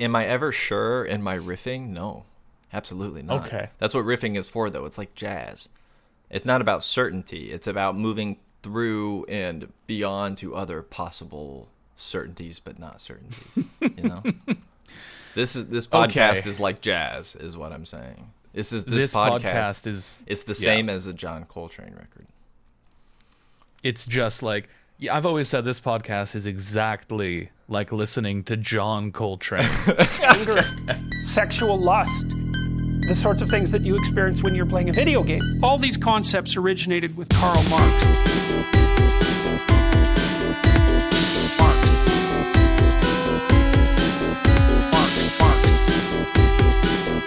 Am I ever sure in my riffing? No, absolutely not. Okay. That's what riffing is for, though. It's like jazz. It's not about certainty. It's about moving through and beyond to other possible certainties, but not certainties. You know, this podcast is like jazz, is what I'm saying. This podcast is it's the same as a John Coltrane record. It's just like, yeah, I've always said this podcast is exactly like listening to John Coltrane. Anger, sexual lust, the sorts of things that you experience when you're playing a video game. All these concepts originated with Karl Marx.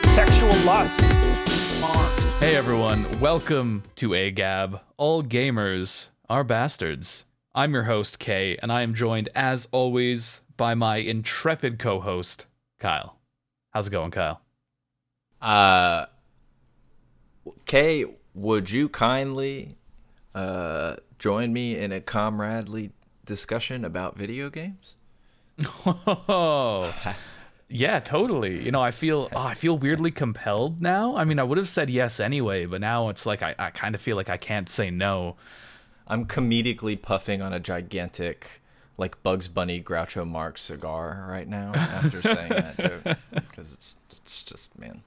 Sexual lust. Marx. Hey everyone, welcome to AGAB. All gamers are bastards. I'm your host, Kay, and I am joined, as always, by my intrepid co-host, Kyle. How's it going, Kyle? Kay, would you kindly join me in a comradely discussion about video games? Oh, yeah, totally. You know, I feel weirdly compelled now. I mean, I would have said yes anyway, but now it's like I kind of feel like I can't say no. I'm comedically puffing on a gigantic, like, Bugs Bunny Groucho Marx cigar right now after saying that joke. Because it's just, man,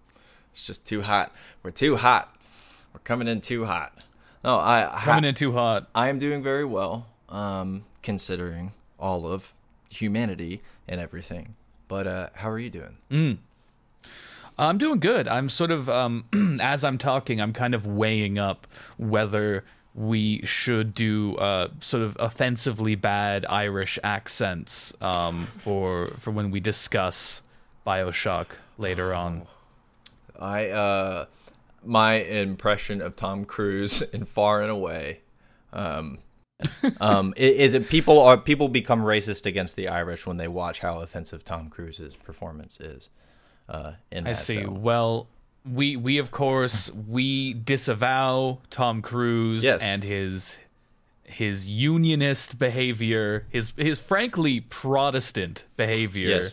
it's just too hot. We're too hot. We're coming in too hot. No, coming in too hot. I am doing very well, considering all of humanity and everything. But how are you doing? I'm doing good. I'm sort of, as I'm talking, I'm kind of weighing up whether we should do sort of offensively bad Irish accents for when we discuss BioShock later on. I my impression of Tom Cruise in Far and Away, people become racist against the Irish when they watch how offensive Tom Cruise's performance is in that film. Well, We of course disavow Tom Cruise and his unionist behavior, his frankly Protestant behavior,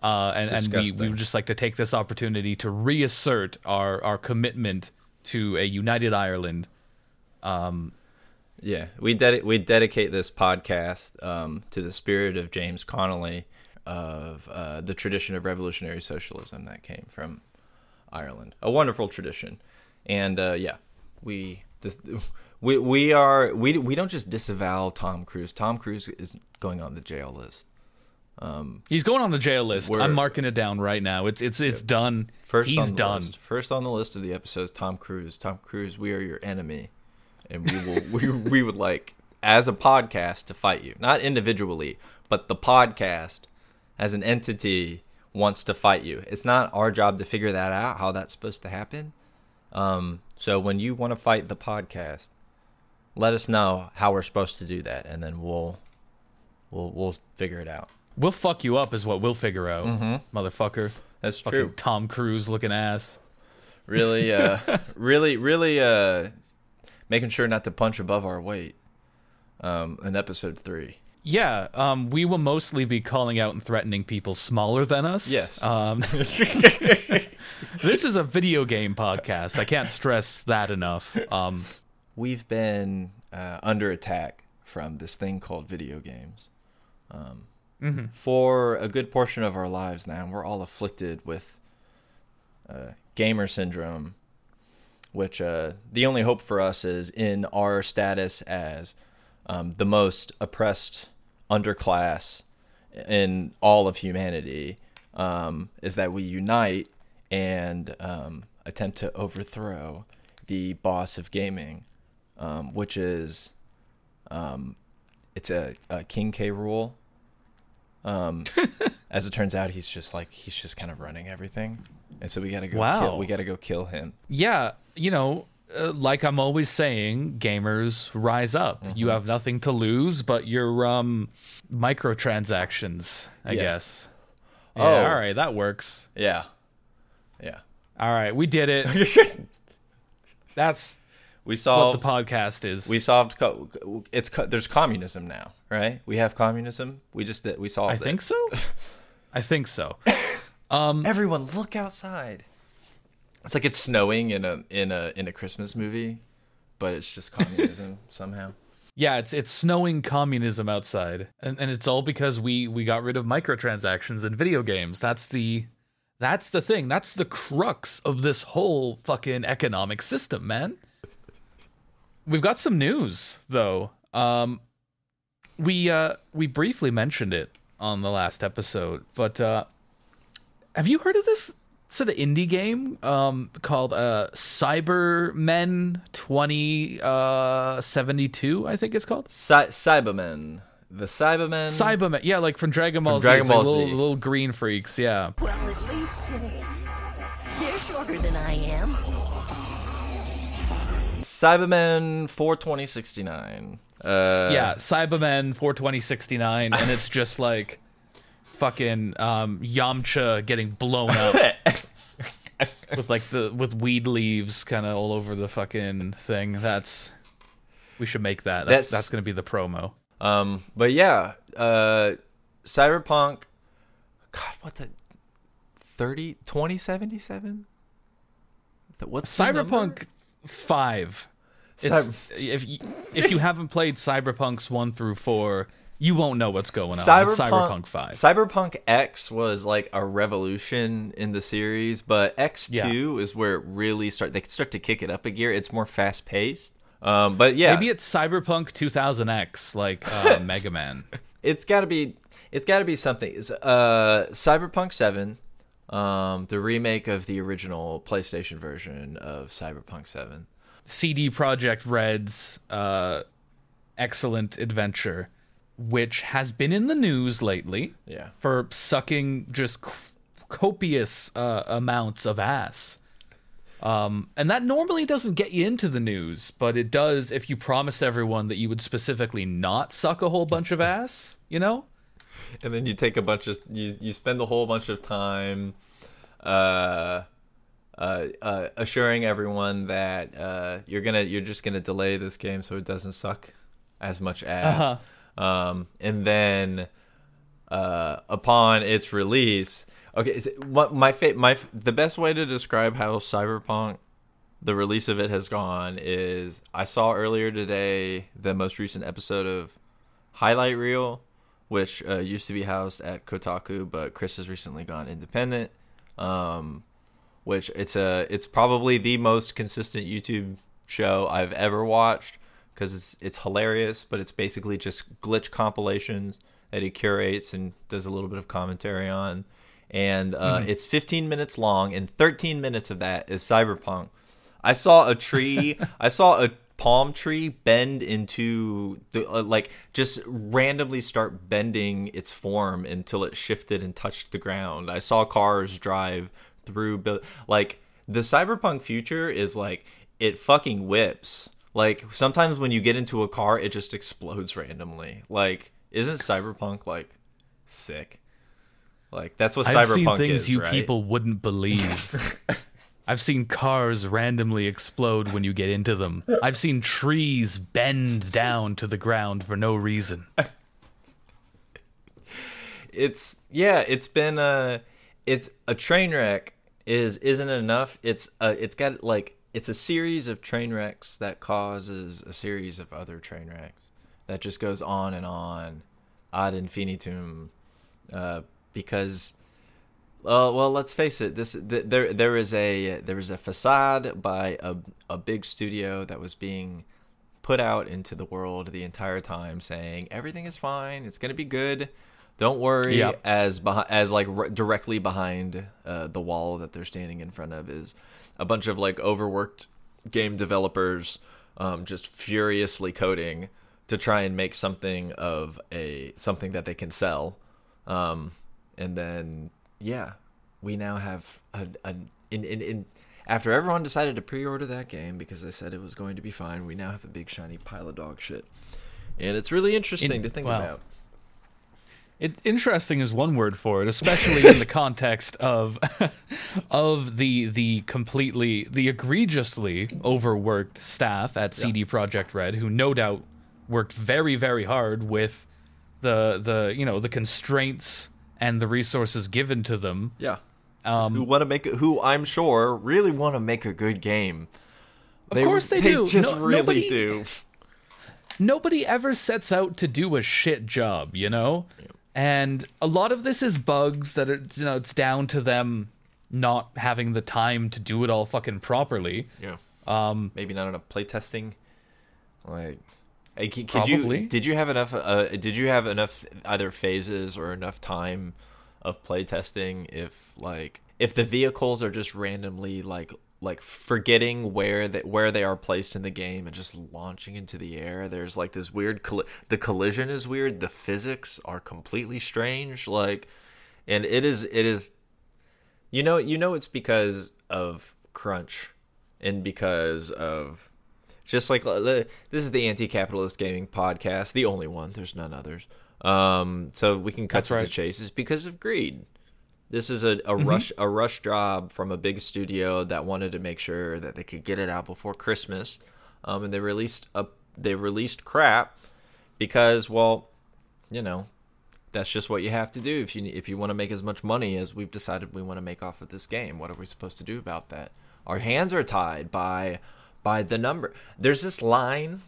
and we would just like to take this opportunity to reassert our commitment to a united Ireland. We dedicate this podcast to the spirit of James Connolly, of the tradition of revolutionary socialism that came from Ireland, a wonderful tradition, and we don't just disavow Tom Cruise. Tom Cruise is going on the jail list. He's going on the jail list. I'm marking it down right now. It's done. First on the list of the episodes. Tom Cruise, we are your enemy, and we will we would like, as a podcast, to fight you, not individually, but the podcast as an entity wants to fight you. It's not our job to figure that out, how that's supposed to happen. So when you want to fight the podcast, let us know how we're supposed to do that, and then we'll figure it out. We'll fuck you up is what we'll figure out, motherfucker. That's fucking true. Tom Cruise looking ass. Really, really, making sure not to punch above our weight. In episode 3. Yeah, we will mostly be calling out and threatening people smaller than us. Yes. This is a video game podcast. I can't stress that enough. We've been under attack from this thing called video games for a good portion of our lives now. We're all afflicted with gamer syndrome, which the only hope for us is in our status as the most oppressed underclass in all of humanity, is that we unite and attempt to overthrow the boss of gaming, which is it's a King K. Rool. As it turns out, he's just kind of running everything, and so we gotta go. Wow. We gotta go kill him. Yeah, you know. Like I'm always saying, gamers, rise up. You have nothing to lose but your microtransactions, I guess. Oh, yeah, all right, that works. Yeah. All right, we did it. That's what the podcast is. We solved. There's communism now, right? We have communism. We solved. I think so. I think so. Everyone, look outside. It's like it's snowing in a Christmas movie, but it's just communism somehow. Yeah, it's snowing communism outside, and it's all because we got rid of microtransactions in video games. That's the thing. That's the crux of this whole fucking economic system, man. We've got some news, though. We briefly mentioned it on the last episode, but have you heard of this sort of indie game called Cybermen 2072? I think it's called Cybermen. The Cybermen, yeah, like from Dragon Ball Z. Dragon Ball Z. Little green freaks, yeah. Well, at least they're shorter than I am. Cybermen 42069. Yeah, Cybermen 42069, and it's just like fucking Yamcha getting blown up with like with weed leaves kind of all over the fucking thing. We should make that. That's gonna be the promo. But yeah, Cyberpunk, God, what the 2077? What's Cyberpunk 5? If you haven't played Cyberpunks 1 through 4, you won't know what's going on. Cyberpunk 5. Cyberpunk X was like a revolution in the series, but X2 is where it really start to kick it up a gear. It's more fast paced. But yeah, maybe it's Cyberpunk 2000X, like Mega Man. It's got to be something. It's, Cyberpunk 7, the remake of the original PlayStation version of Cyberpunk 7. CD Projekt Red's excellent adventure, which has been in the news lately for sucking just copious amounts of ass. And that normally doesn't get you into the news, but it does if you promised everyone that you would specifically not suck a whole bunch of ass, you know? And then you take a bunch of... You spend a whole bunch of time assuring everyone that you're just going to delay this game so it doesn't suck as much ass. Uh-huh. And then upon its release... Okay, the best way to describe how Cyberpunk, the release of it, has gone is I saw earlier today the most recent episode of Highlight Reel, which used to be housed at Kotaku, but Chris has recently gone independent. Which it's probably the most consistent YouTube show I've ever watched because it's hilarious, but it's basically just glitch compilations that he curates and does a little bit of commentary on. And it's 15 minutes long, and 13 minutes of that is Cyberpunk. I saw a palm tree bend into just randomly start bending its form until it shifted and touched the ground. I saw cars drive through, the Cyberpunk future is like it fucking whips. Like sometimes when you get into a car, it just explodes randomly. Like, isn't Cyberpunk like sick? Like, that's what Cyberpunk is, right? I've seen things you people wouldn't believe. I've seen cars randomly explode when you get into them. I've seen trees bend down to the ground for no reason. It's a train wreck isn't enough. It's a series of train wrecks that causes a series of other train wrecks that just goes on and on ad infinitum. Because, well, let's face it. There is a facade by a big studio that was being put out into the world the entire time, saying everything is fine, it's gonna be good, don't worry. Yep. Directly behind the wall that they're standing in front of is a bunch of like overworked game developers just furiously coding to try and make something of something that they can sell. And then, yeah, we now have after everyone decided to pre-order that game because they said it was going to be fine, we now have a big shiny pile of dog shit. And it's really interesting to think about. Interesting is one word for it, especially in the context of the egregiously overworked staff at CD Projekt Red, who no doubt worked very, very hard with the constraints and the resources given to them. Yeah. Who I'm sure really want to make a good game. Of course they do. They really do. Nobody ever sets out to do a shit job, you know? Yeah. And a lot of this is bugs that are, you know, it's down to them not having the time to do it all fucking properly. Yeah. Maybe not enough playtesting. Like, did you have enough either phases or enough time of playtesting if the vehicles are just randomly like forgetting where they are placed in the game and just launching into the air? There's like this weird the collision is weird, the physics are completely strange, and it is you know it's because of crunch and because of just like this is the anti-capitalist gaming podcast, the only one, there's none others, so we can cut to the chase. It's because of greed. This is a rush job from a big studio that wanted to make sure that they could get it out before Christmas, and they released crap because, well, you know, that's just what you have to do if you want to make as much money as we've decided we want to make off of this game. What are we supposed to do about that? Our hands are tied by the number. There's this line.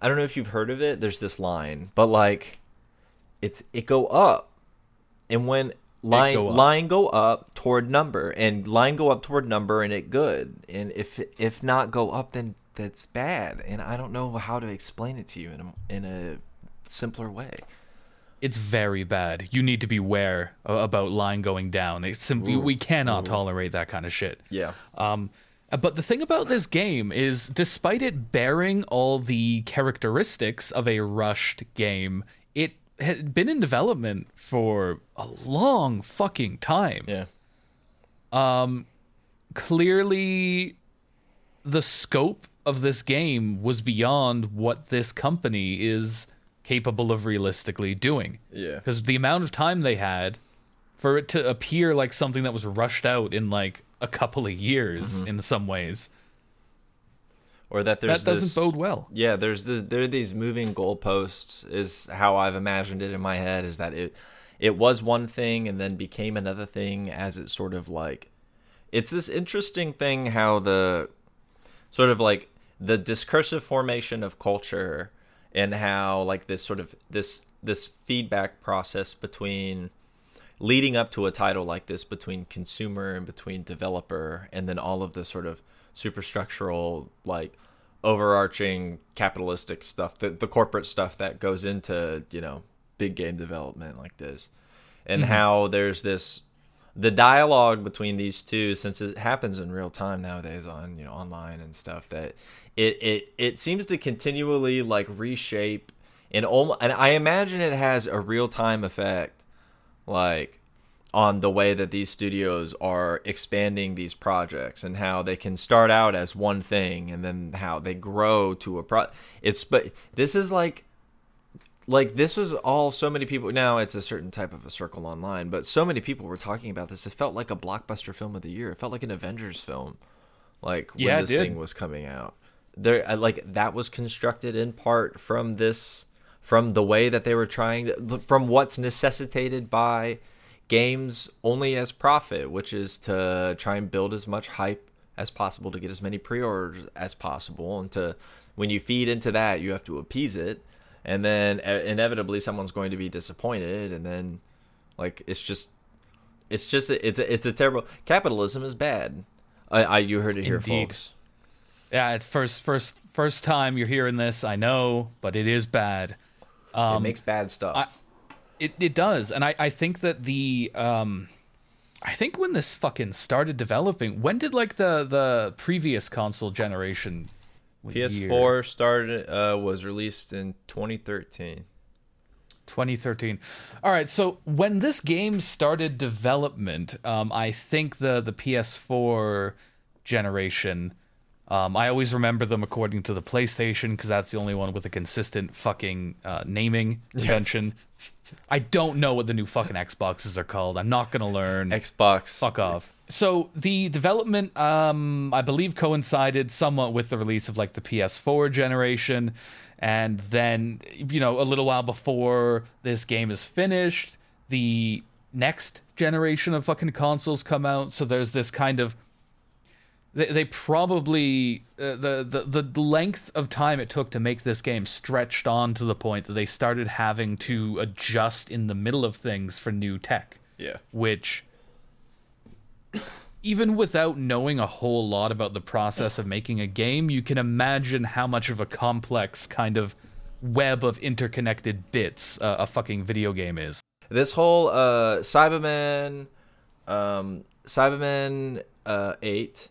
I don't know if you've heard of it. There's this line, but like, it go up, and when. Line go up toward number, and line go up toward number, and it good. And if not go up, then that's bad. And I don't know how to explain it to you in a simpler way. It's very bad. You need to beware about line going down. It's simply we cannot tolerate that kind of shit. Yeah. But the thing about this game is, despite it bearing all the characteristics of a rushed game, it had been in development for a long fucking time. Yeah. Clearly, the scope of this game was beyond what this company is capable of realistically doing. Yeah. Because the amount of time they had for it to appear like something that was rushed out in like a couple of years in some ways. Or that doesn't bode well. Yeah, there are these moving goalposts is how I've imagined it in my head, is that it was one thing and then became another thing as it sort of like... It's this interesting thing how the sort of like the discursive formation of culture and how like this sort of this feedback process between... leading up to a title like this between consumer and between developer, and then all of the sort of superstructural, like overarching capitalistic stuff, the corporate stuff that goes into, you know, big game development like this, and how there's the dialogue between these two, since it happens in real time nowadays on, you know, online and stuff, that it seems to continually like reshape and I imagine it has a real time effect like on the way that these studios are expanding these projects, and how they can start out as one thing and then how they grow to a pro. But this is like this was all so many people. Now it's a certain type of a circle online, but so many people were talking about this. It felt like a blockbuster film of the year. It felt like an Avengers film, like when this thing was coming out. There, like that was constructed in part from this, from the way that they were trying to, from what's necessitated by games only as profit, which is to try and build as much hype as possible to get as many pre-orders as possible, and to, when you feed into that, you have to appease it, and then inevitably someone's going to be disappointed, and then like it's a terrible, capitalism is bad. You heard it here, folks. Yeah, it's first time you're hearing this, I know, but it is bad. It makes bad stuff. It does, and I think that the I think when this fucking started developing, when did like the previous console generation? PS4 started was released in 2013. 2013. All right, so when this game started development, I think the PS4 generation. I always remember them according to the PlayStation because that's the only one with a consistent fucking naming convention. Yes. I don't know what the new fucking Xboxes are called. I'm not going to learn. Xbox. Fuck off. So the development, I believe, coincided somewhat with the release of like the PS4 generation. And then, you know, a little while before this game is finished, the next generation of fucking consoles come out. So there's this kind of, they probably the length of time it took to make this game stretched on to the point that they started having to adjust in the middle of things for new tech. Yeah. Which, even without knowing a whole lot about the process of making a game, you can imagine how much of a complex kind of web of interconnected bits a fucking video game is. This whole Cyberman 8,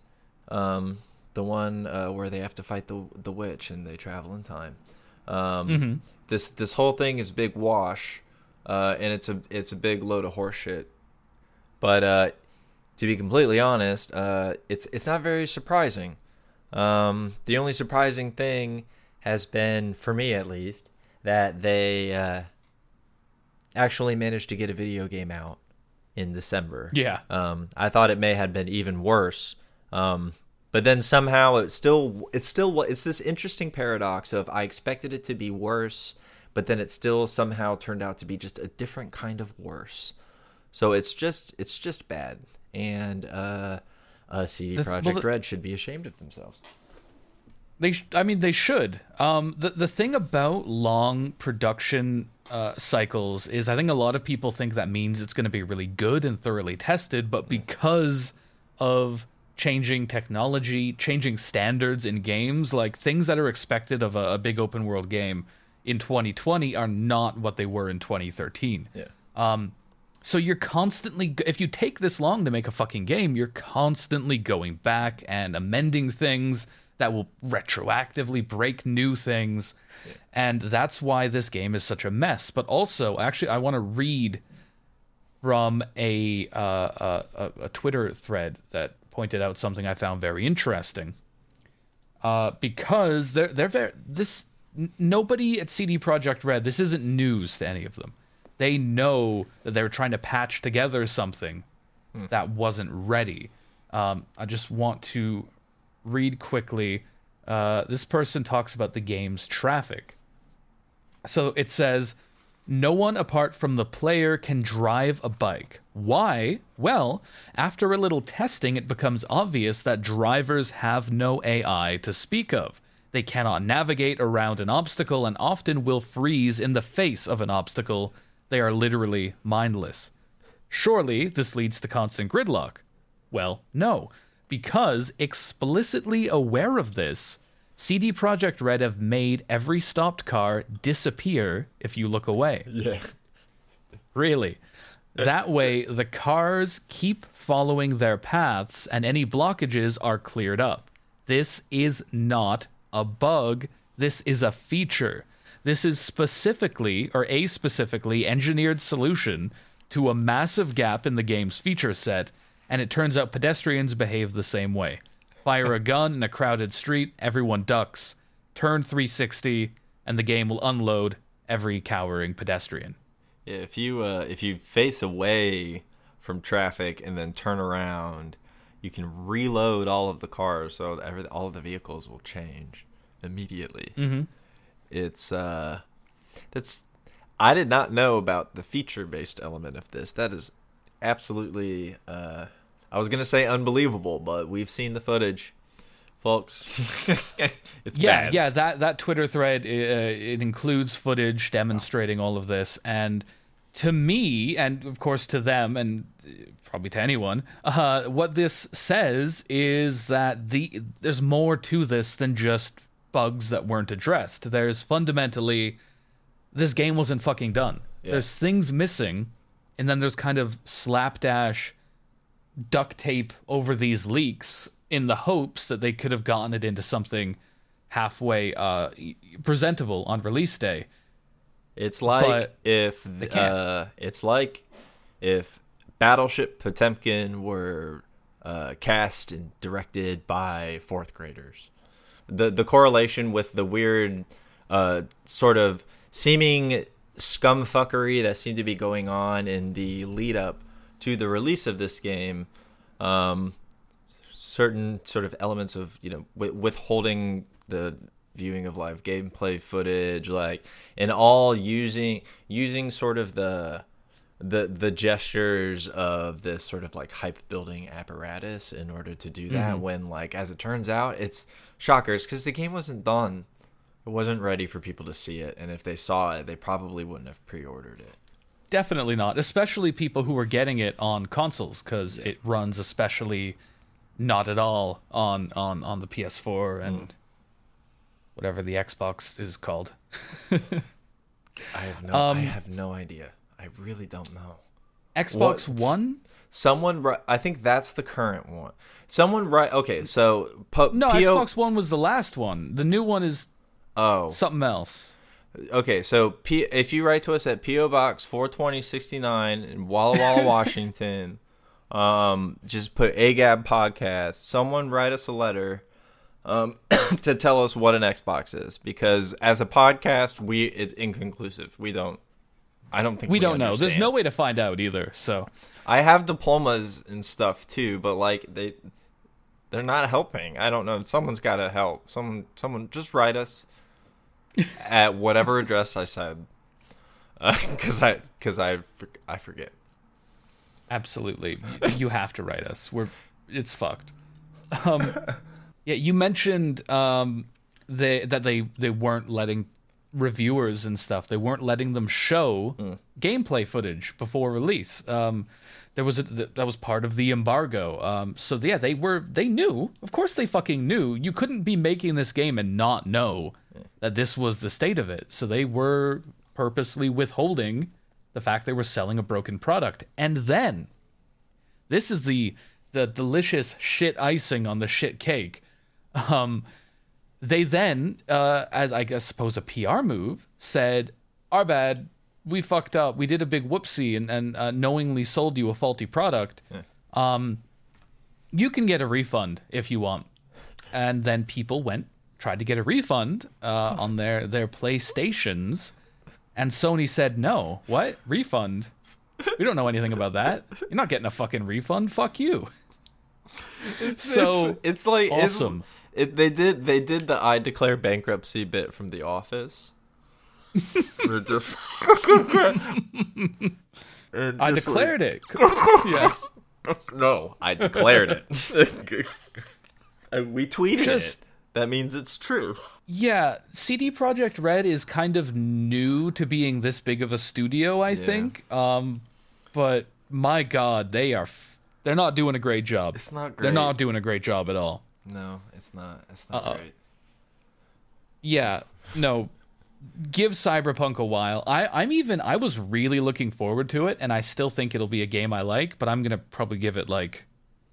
the one where they have to fight the witch and they travel in time. Mm-hmm. This whole thing is big wash, and it's a big load of horseshit. But to be completely honest, it's not very surprising. The only surprising thing has been, for me at least, that they actually managed to get a video game out in December. Yeah. I thought it may have been even worse. But then somehow it's this interesting paradox of I expected it to be worse, but then it still somehow turned out to be just a different kind of worse. So it's just bad. And CD Projekt Red should be ashamed of themselves. They should. The thing about long production cycles is I think a lot of people think that means it's going to be really good and thoroughly tested, but because of changing technology, changing standards in games, like things that are expected of a big open world game in 2020 are not what they were in 2013. Yeah. So you're constantly, if you take this long to make a fucking game, you're constantly going back and amending things that will retroactively break new things. Yeah. And that's why this game is such a mess. But also, actually, I want to read from a Twitter thread that pointed out something I found very interesting. Because they're very, this, nobody at CD Projekt Red, this isn't news to any of them. They know that they're trying to patch together something that wasn't ready. I just want to read quickly. This person talks about the game's traffic. So it says, no one apart from the player can drive a bike. Why? Well, after a little testing, it becomes obvious that drivers have no AI to speak of. They cannot navigate around an obstacle and often will freeze in the face of an obstacle. They are literally mindless. Surely this leads to constant gridlock. Well, no, because explicitly aware of this, CD Projekt Red have made every stopped car disappear if you look away. Yeah. Really. That way, the cars keep following their paths and any blockages are cleared up. This is not a bug. This is a feature. This is specifically engineered solution to a massive gap in the game's feature set, and it turns out pedestrians behave the same way. Fire a gun in a crowded street, everyone ducks. Turn 360, and the game will unload every cowering pedestrian. Yeah, if you face away from traffic and then turn around, you can reload all of the cars, so all of the vehicles will change immediately. Mm-hmm. It's I did not know about the feature-based element of this. That is absolutely I was gonna say unbelievable, but we've seen the footage, folks. It's bad. Yeah. That Twitter thread it includes footage demonstrating all of this, and to me, and of course to them, and probably to anyone, what this says is that there's more to this than just bugs that weren't addressed. There's fundamentally, this game wasn't fucking done. Yeah. There's things missing, and then there's kind of slapdash duct tape over these leaks in the hopes that they could have gotten it into something halfway presentable on release day. It's like if Battleship Potemkin were cast and directed by fourth graders. The correlation with the weird sort of seeming scumfuckery that seemed to be going on in the lead-up to the release of this game, certain sort of elements of withholding the viewing of live gameplay footage, like, and all using sort of the the gestures of this sort of like hype building apparatus in order to do that, when, like, as it turns out, it's shockers because the game wasn't done. It wasn't ready for people to see it, and if they saw it, they probably wouldn't have pre-ordered it. Definitely not, especially people who were getting it on consoles, because it runs especially not at all on the PS4 and whatever the Xbox is called. I have no idea. I really don't know. Xbox One? I think that's the current one. Okay, so... Xbox One was the last one. The new one is... something else. Okay, so if you write to us at P.O. Box 42069 in Walla Walla, Washington, just put AGAB podcast. Someone write us a letter to tell us what an Xbox is, because as a podcast, it's inconclusive. I don't think we know. There's no way to find out either. So I have diplomas and stuff too, but like they're not helping. I don't know. Someone's got to help. Someone just write us. At whatever address I said, because I forget. Absolutely, you have to write us. It's fucked. Yeah, you mentioned they weren't letting reviewers and stuff. They weren't letting them show gameplay footage before release. That was part of the embargo. So yeah, they knew. Of course, they fucking knew. You couldn't be making this game and not know that this was the state of it. So they were purposely withholding the fact they were selling a broken product. And then, this is the delicious shit icing on the shit cake. They then, as I guess suppose a PR move, said, "Our bad, we fucked up, we did a big whoopsie and knowingly sold you a faulty product. Yeah. You can get a refund if you want." And then people tried to get a refund on their PlayStations, and Sony said, "No, what? Refund? We don't know anything about that. You're not getting a fucking refund. Fuck you." It's like awesome. They did the "I declare bankruptcy" bit from The Office. They're just. I declared it. Yeah. No, I declared it. We tweeted it. That means it's true. Yeah, CD Projekt Red is kind of new to being this big of a studio, I think. But my God, they're not doing a great job. It's not great. They're not doing a great job at all. No, it's not. It's not great. Yeah, no. Give Cyberpunk a while. I was really looking forward to it, and I still think it'll be a game I like, but I'm gonna probably give it like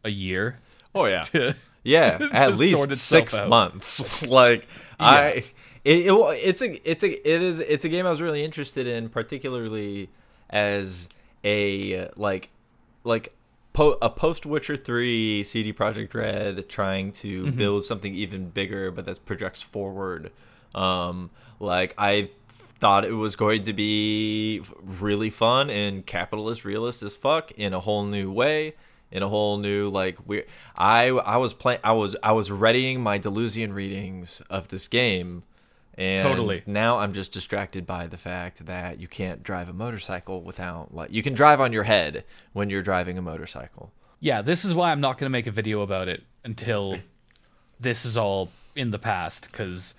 a year. Oh yeah. At least 6 months. Like yeah. It's a game I was really interested in, particularly as a like a post Witcher 3 CD Projekt Red trying to build something even bigger, but that projects forward. Like I thought it was going to be really fun and capitalist realist as fuck in a whole new way, in a whole new like weird. I was readying my Deleuzian readings of this game, and now I'm just distracted by the fact that you can't drive a motorcycle without like you can drive on your head when you're driving a motorcycle. Yeah, this is why I'm not going to make a video about it until this is all in the past, because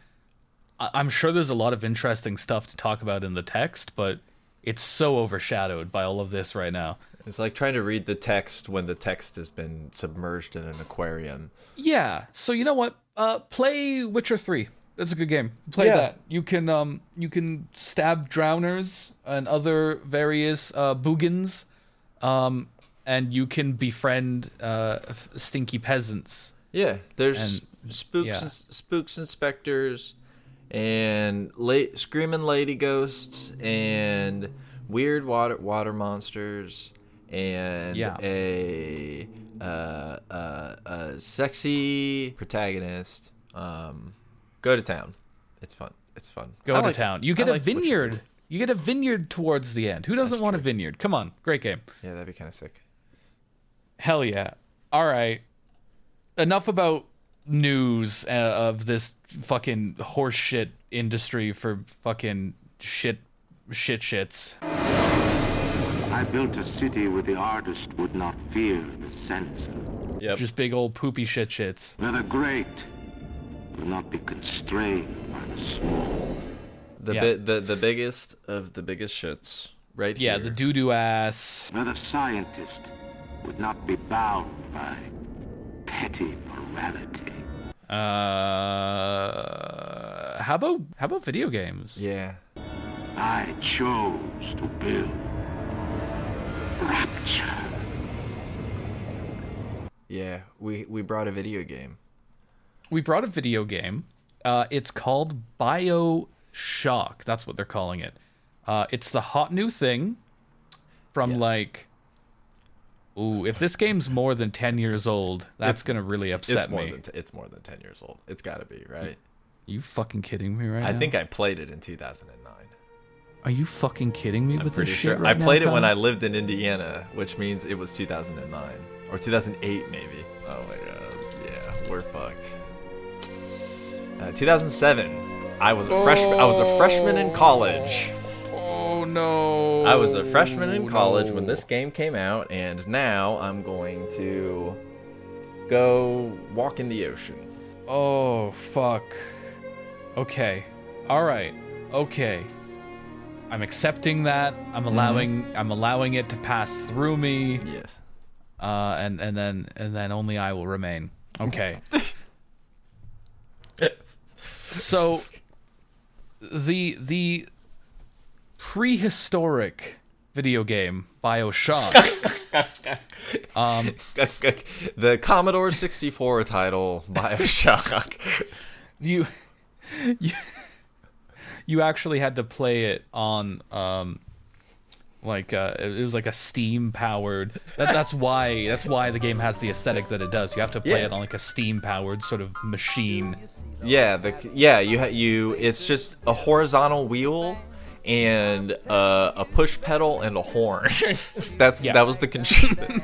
I'm sure there's a lot of interesting stuff to talk about in the text, but it's so overshadowed by all of this right now. It's like trying to read the text when the text has been submerged in an aquarium. Yeah. So you know what? Play Witcher 3. That's a good game. Play that. You can stab drowners and other various boogans, and you can befriend stinky peasants. Yeah. There's spooks and specters. And screaming lady ghosts and weird water monsters and a sexy protagonist. Go to town. It's fun. Go to town. You get a vineyard. You get a vineyard towards the end. Who doesn't want a vineyard? Come on. Great game. Yeah, that'd be kind of sick. Hell yeah. All right. Enough about news of this fucking horseshit industry for fucking shits. I built a city where the artist would not fear the censor. Yep. Just big old poopy shits. Now the great will not be constrained by the small. The biggest of the biggest shits. Right here. Yeah, the doo-doo ass. Now the scientist would not be bound by petty morality. How about video games? Yeah. I chose to build Rapture. Yeah, we brought a video game. It's called BioShock. That's what they're calling it. It's the hot new thing from ooh, if this game's more than 10 years old, that's going to really upset me. It's more than 10 years old. It's got to be, right? Are you fucking kidding me right now? I think I played it in 2009. Are you fucking kidding me with this shit right now? I played it when I lived in Indiana, which means it was 2009. Or 2008, maybe. Oh, my God. Yeah, we're fucked. 2007. I was a freshman in college. Oh, no. I was a freshman in college when this game came out, and now I'm going to go walk in the ocean. Oh, fuck. Okay. All right. Okay. I'm accepting that. I'm allowing it to pass through me. Yes. And then only I will remain. Okay. So the prehistoric video game BioShock. The Commodore 64 title BioShock. You actually had to play it on, it was like a steam-powered. That's why the game has the aesthetic that it does. You have to play it on like a steam-powered sort of machine. Yeah, it's just a horizontal wheel and a push pedal and a horn. That was the control.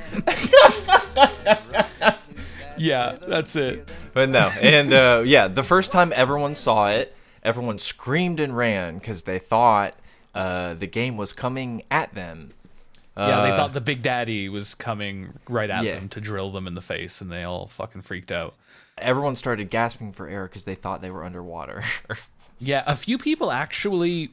Yeah, that's it. But no, and the first time everyone saw it. Everyone screamed and ran because they thought the game was coming at them. They thought the Big Daddy was coming right at them to drill them in the face, and they all fucking freaked out. Everyone started gasping for air because they thought they were underwater. Yeah, a few people actually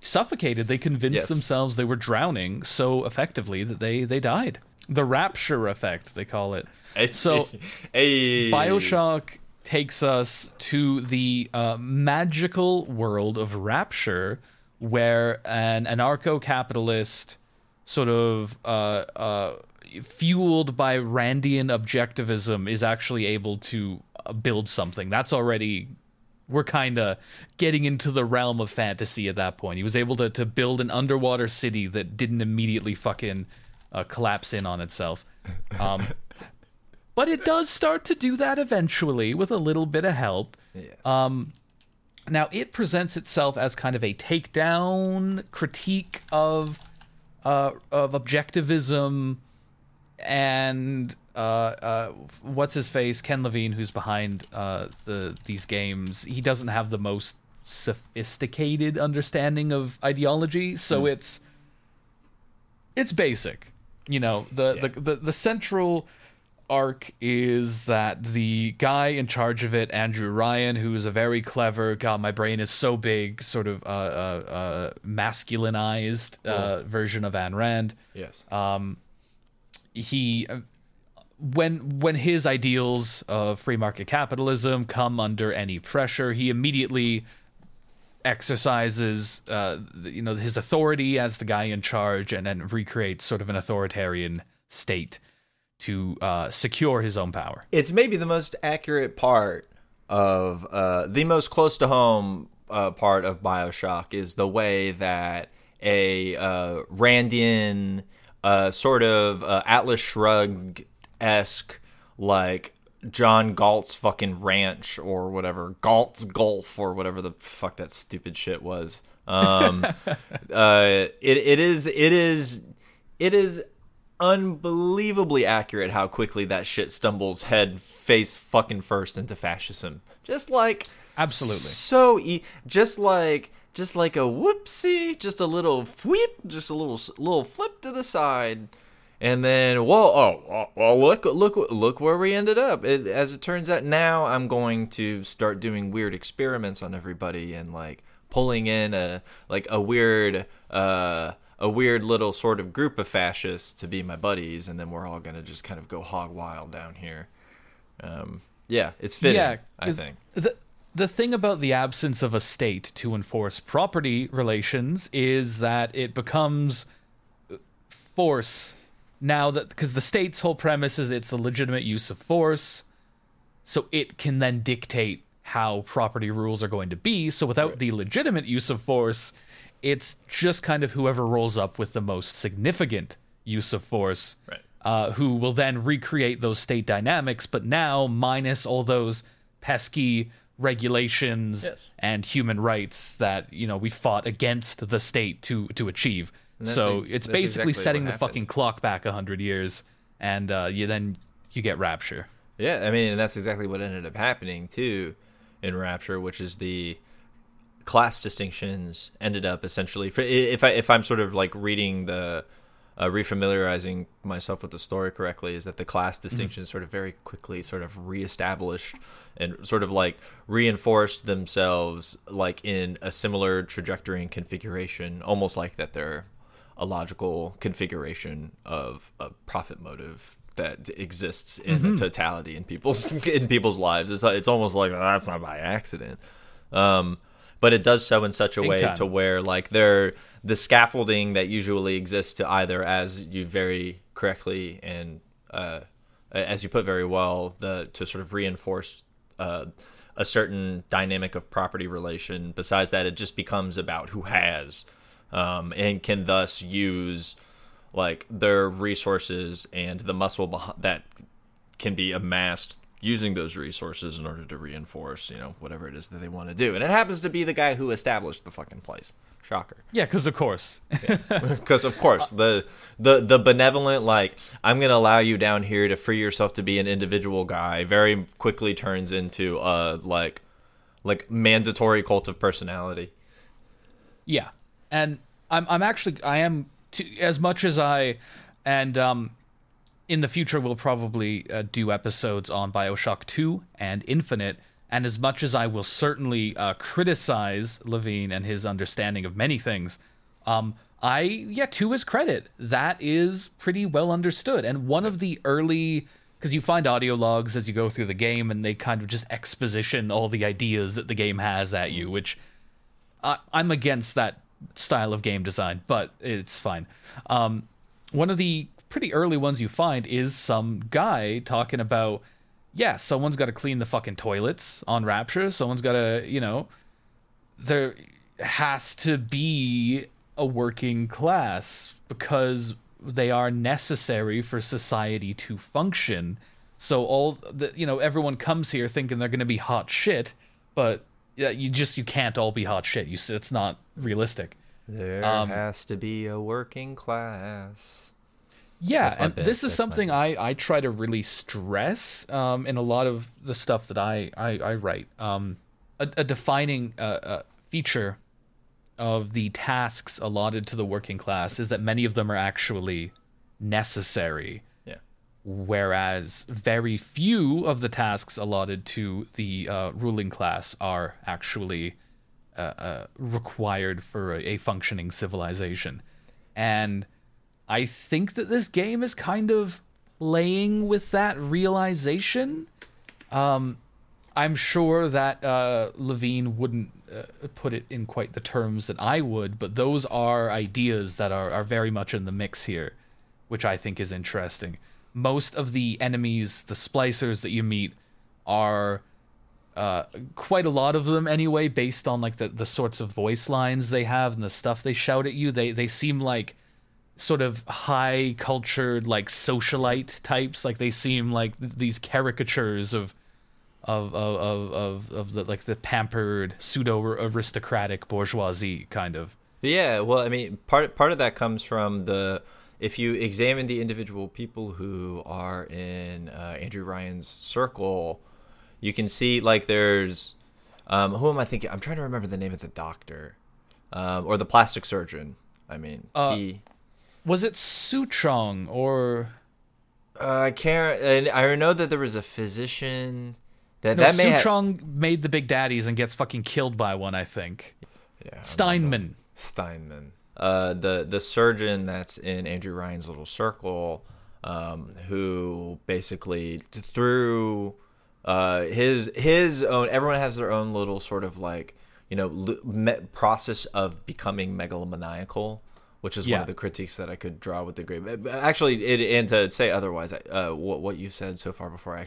suffocated. They convinced themselves they were drowning so effectively that they died. The Rapture effect, they call it. So BioShock takes us to the magical world of Rapture, where an anarcho-capitalist sort of fueled by Randian objectivism is actually able to build something. That's already... We're kind of getting into the realm of fantasy at that point. He was able to build an underwater city that didn't immediately fucking collapse in on itself. But it does start to do that eventually with a little bit of help. Yeah. Now, it presents itself as kind of a takedown critique of objectivism and what's-his-face, Ken Levine, who's behind these games. He doesn't have the most sophisticated understanding of ideology, so it's basic. You know, the central... arc is that the guy in charge of it, Andrew Ryan, who is a very clever, God, my brain is so big, sort of masculinized version of Ayn Rand. Yes. He, when his ideals of free market capitalism come under any pressure, he immediately exercises, his authority as the guy in charge, and then recreates sort of an authoritarian state to secure his own power. It's maybe the most accurate part of the most close to home part of BioShock is the way that a Randian sort of Atlas Shrugged-esque, like John Galt's fucking ranch or whatever, Galt's Gulf or whatever the fuck that stupid shit was. It is unbelievably accurate how quickly that shit stumbles head face fucking first into fascism. Just like absolutely, so just like Just like a whoopsie, just a little fweep, just a little flip to the side. And then, whoa, oh, well, look where we ended up. As it turns out, now I'm going to start doing weird experiments on everybody and, like, pulling in a weird little sort of group of fascists to be my buddies, and then we're all going to just kind of go hog wild down here. Yeah, it's fitting, yeah, I think. The thing about the absence of a state to enforce property relations is that it becomes force. Now that, because the state's whole premise is it's the legitimate use of force, so it can then dictate how property rules are going to be. So without the legitimate use of force, it's just kind of whoever rolls up with the most significant use of force, who will then recreate those state dynamics, but now minus all those pesky regulations and human rights that, you know, we fought against the state to achieve. So it's basically setting the fucking clock back 100 years, and then you get Rapture. Yeah, I mean, and that's exactly what ended up happening too in Rapture, which is the class distinctions ended up essentially. If I'm sort of like reading the refamiliarizing myself with the story correctly, is that the class distinctions sort of very quickly sort of reestablished and sort of like reinforced themselves, like in a similar trajectory and configuration, almost like that they're a logical configuration of a profit motive that exists in the totality in people's lives. It's almost like, oh, that's not by accident. But it does so in such a way to where, like, the scaffolding that usually exists to either, as you very correctly and as you put very well, to sort of reinforce a certain dynamic of property relation. Besides that, it just becomes about who has and can thus use, like, their resources and the muscle that can be amassed using those resources in order to reinforce, you know, whatever it is that they want to do. And it happens to be the guy who established the fucking place. Shocker. Yeah, because of course. Because of course. The benevolent, like, I'm going to allow you down here to free yourself to be an individual guy, very quickly turns into a, like mandatory cult of personality. Yeah. And I am, as much as I, and, in the future, we'll probably do episodes on Bioshock 2 and Infinite, and as much as I will certainly criticize Levine and his understanding of many things, to his credit, that is pretty well understood. And one of the early... Because you find audio logs as you go through the game, and they kind of just exposition all the ideas that the game has at you, which I'm against that style of game design, but it's fine. One of the pretty early ones you find is some guy talking about, yeah, someone's got to clean the fucking toilets on Rapture. Someone's got to, you know, there has to be a working class because they are necessary for society to function. So all the, you know, everyone comes here thinking they're going to be hot shit, but you can't all be hot shit. It's not realistic. There has to be a working class. Yeah, and this is something I try to really stress in a lot of the stuff that I write. A defining feature of the tasks allotted to the working class is that many of them are actually necessary. Yeah. Whereas very few of the tasks allotted to the ruling class are actually required for a functioning civilization. And I think that this game is kind of playing with that realization. I'm sure that Levine wouldn't put it in quite the terms that I would, but those are ideas that are very much in the mix here, which I think is interesting. Most of the enemies, the splicers that you meet, are quite a lot of them anyway, based on like the sorts of voice lines they have and the stuff they shout at you. They seem like sort of high cultured, like, socialite types. Like, they seem like these caricatures of the, like, the pampered pseudo aristocratic bourgeoisie kind of. Yeah, well, I mean, part of that comes from if you examine the individual people who are in Andrew Ryan's circle, you can see, like, there's who am I thinking? I'm trying to remember the name of the doctor. or the plastic surgeon. I mean, he was it Suchong or I can't. And I know that there was a physician that Suchong made the big daddies and gets fucking killed by one. I think. Yeah. Steinman. The surgeon that's in Andrew Ryan's little circle, who basically through his own, everyone has their own little sort of like, you know, process of becoming megalomaniacal, which is one of the critiques that I could draw with the grave. Actually, and to say otherwise, what you said so far before, I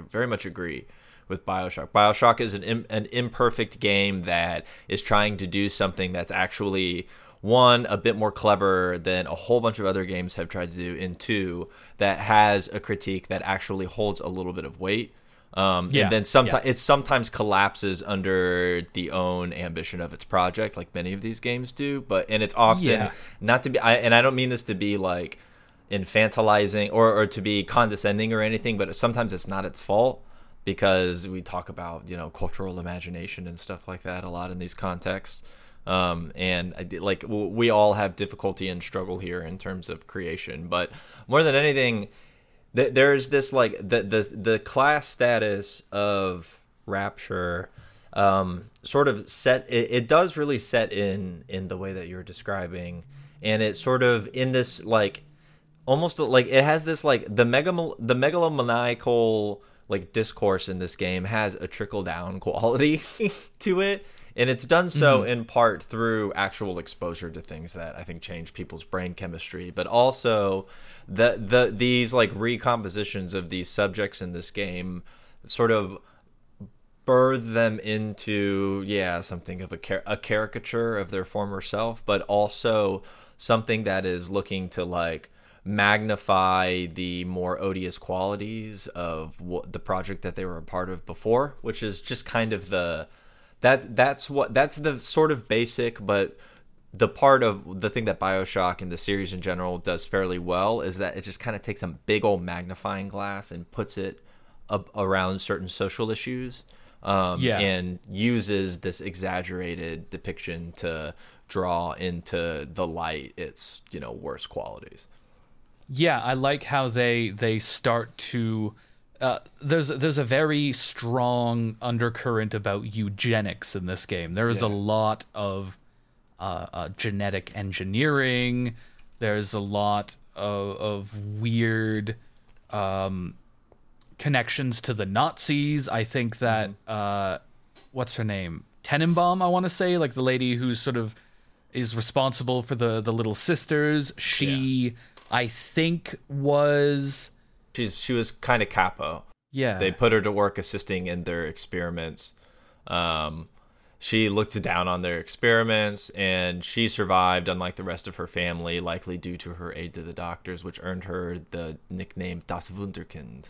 very much agree with BioShock. BioShock is an imperfect game that is trying to do something that's actually, one, a bit more clever than a whole bunch of other games have tried to do, and two, that has a critique that actually holds a little bit of weight. And then it sometimes collapses under the own ambition of its project, like many of these games do. And it's often not to be, and I don't mean this to be like infantilizing or to be condescending or anything, but sometimes it's not its fault, because we talk about, you know, cultural imagination and stuff like that a lot in these contexts. And like we all have difficulty and struggle here in terms of creation, but more than anything, there's this like the class status of Rapture, sort of set. It does really set in the way that you're describing, and it's sort of in this like almost like it has this like the megalomaniacal like discourse in this game has a trickle down quality to it. And it's done so in part through actual exposure to things that I think change people's brain chemistry, but also these like recompositions of these subjects in this game sort of birth them into something of a caricature of their former self, but also something that is looking to like magnify the more odious qualities of the project that they were a part of before, which is just kind of that's the sort of basic, but the part of the thing that BioShock and the series in general does fairly well is that it just kind of takes a big old magnifying glass and puts it up around certain social issues, and uses this exaggerated depiction to draw into the light its, you know, worst qualities. Yeah, I like how they start to. There's a very strong undercurrent about eugenics in this game. There is a lot of genetic engineering. There's a lot of weird connections to the Nazis. I think that what's her name? Tenenbaum, I want to say, like the lady who sort of is responsible for the little sisters. She, I think, was. She was kind of capo. Yeah. They put her to work assisting in their experiments. She looked down on their experiments, and she survived, unlike the rest of her family, likely due to her aid to the doctors, which earned her the nickname Das Wunderkind,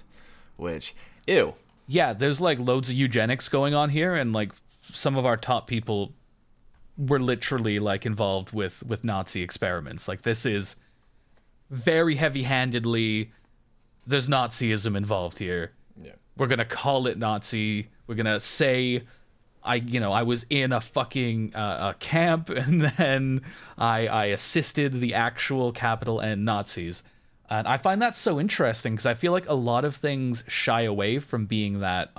which, ew. Yeah, there's like loads of eugenics going on here, and like some of our top people were literally like involved with Nazi experiments. Like this is very heavy-handedly... There's Nazism involved here. Yeah. We're going to call it Nazi. We're going to say, I was in a fucking a camp, and then I assisted the actual capital N Nazis. And I find that so interesting, because I feel like a lot of things shy away from being that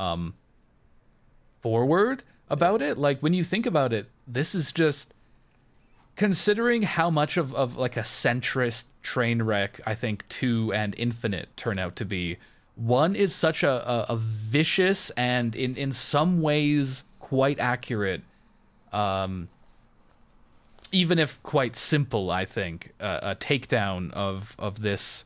forward about it. Like, when you think about it, this is just... Considering how much of like a centrist train wreck I think 2 and Infinite turn out to be, 1 is such a vicious and in some ways quite accurate, even if quite simple, I think, a takedown of this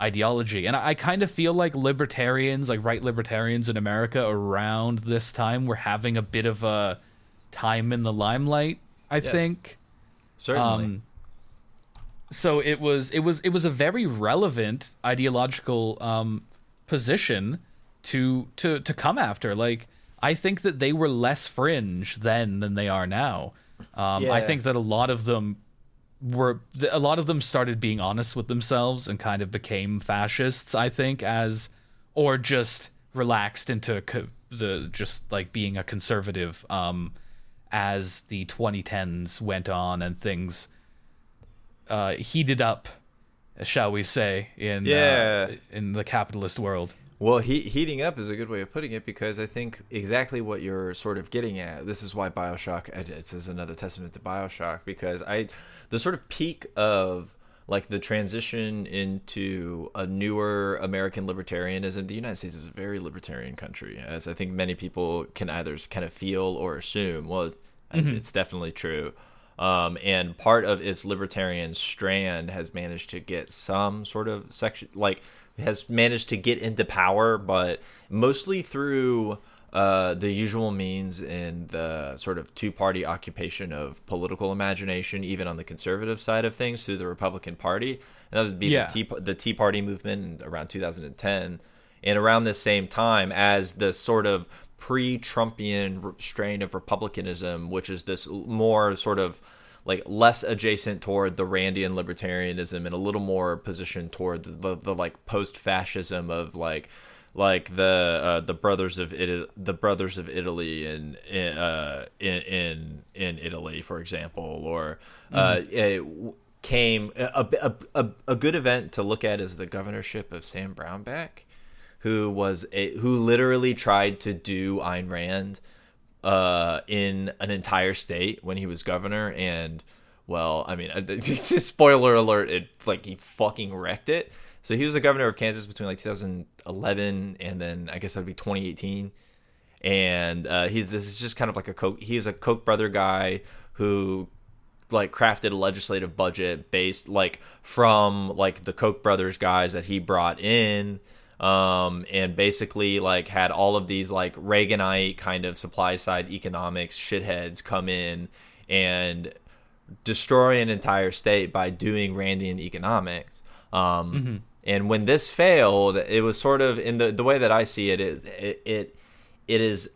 ideology. And I kind of feel like libertarians, like right libertarians in America around this time, were having a bit of a time in the limelight, I think. Certainly. So it was a very relevant ideological position to come after. Like, I think that they were less fringe then than they are now. I think that a lot of them started being honest with themselves and kind of became fascists, I think, or just relaxed into just like being a conservative as the 2010s went on and things heated up, shall we say, in the capitalist world. Well, heating up is a good way of putting it, because I think exactly what you're sort of getting at. This is why BioShock, this is another testament to BioShock, because the sort of peak of like the transition into a newer American libertarianism. The United States is a very libertarian country, as I think many people can either kind of feel or assume. Well, it's definitely true. And part of its libertarian strand has managed to get some sort of section, like, has managed to get into power, but mostly through the usual means in the sort of two-party occupation of political imagination, even on the conservative side of things, through the Republican Party. And that would be the Tea Party movement around 2010. And around this same time, as the sort of pre-Trumpian strain of republicanism, which is this more sort of like less adjacent toward the Randian libertarianism and a little more positioned toward the like post-fascism of like the Brothers of Italy in Italy, for example, or came a good event to look at is the governorship of Sam Brownback, who literally tried to do Ayn Rand in an entire state when he was governor, and well, I mean, spoiler alert, it like he fucking wrecked it. So he was the governor of Kansas between like 2011 and then I guess that would be 2018, and this is just kind of like he's a Koch brother guy who like crafted a legislative budget based like from like the Koch brothers guys that he brought in. And basically like had all of these like Reaganite kind of supply side economics shitheads come in and destroy an entire state by doing Randian economics. And when this failed, it was sort of in the way that I see it is it's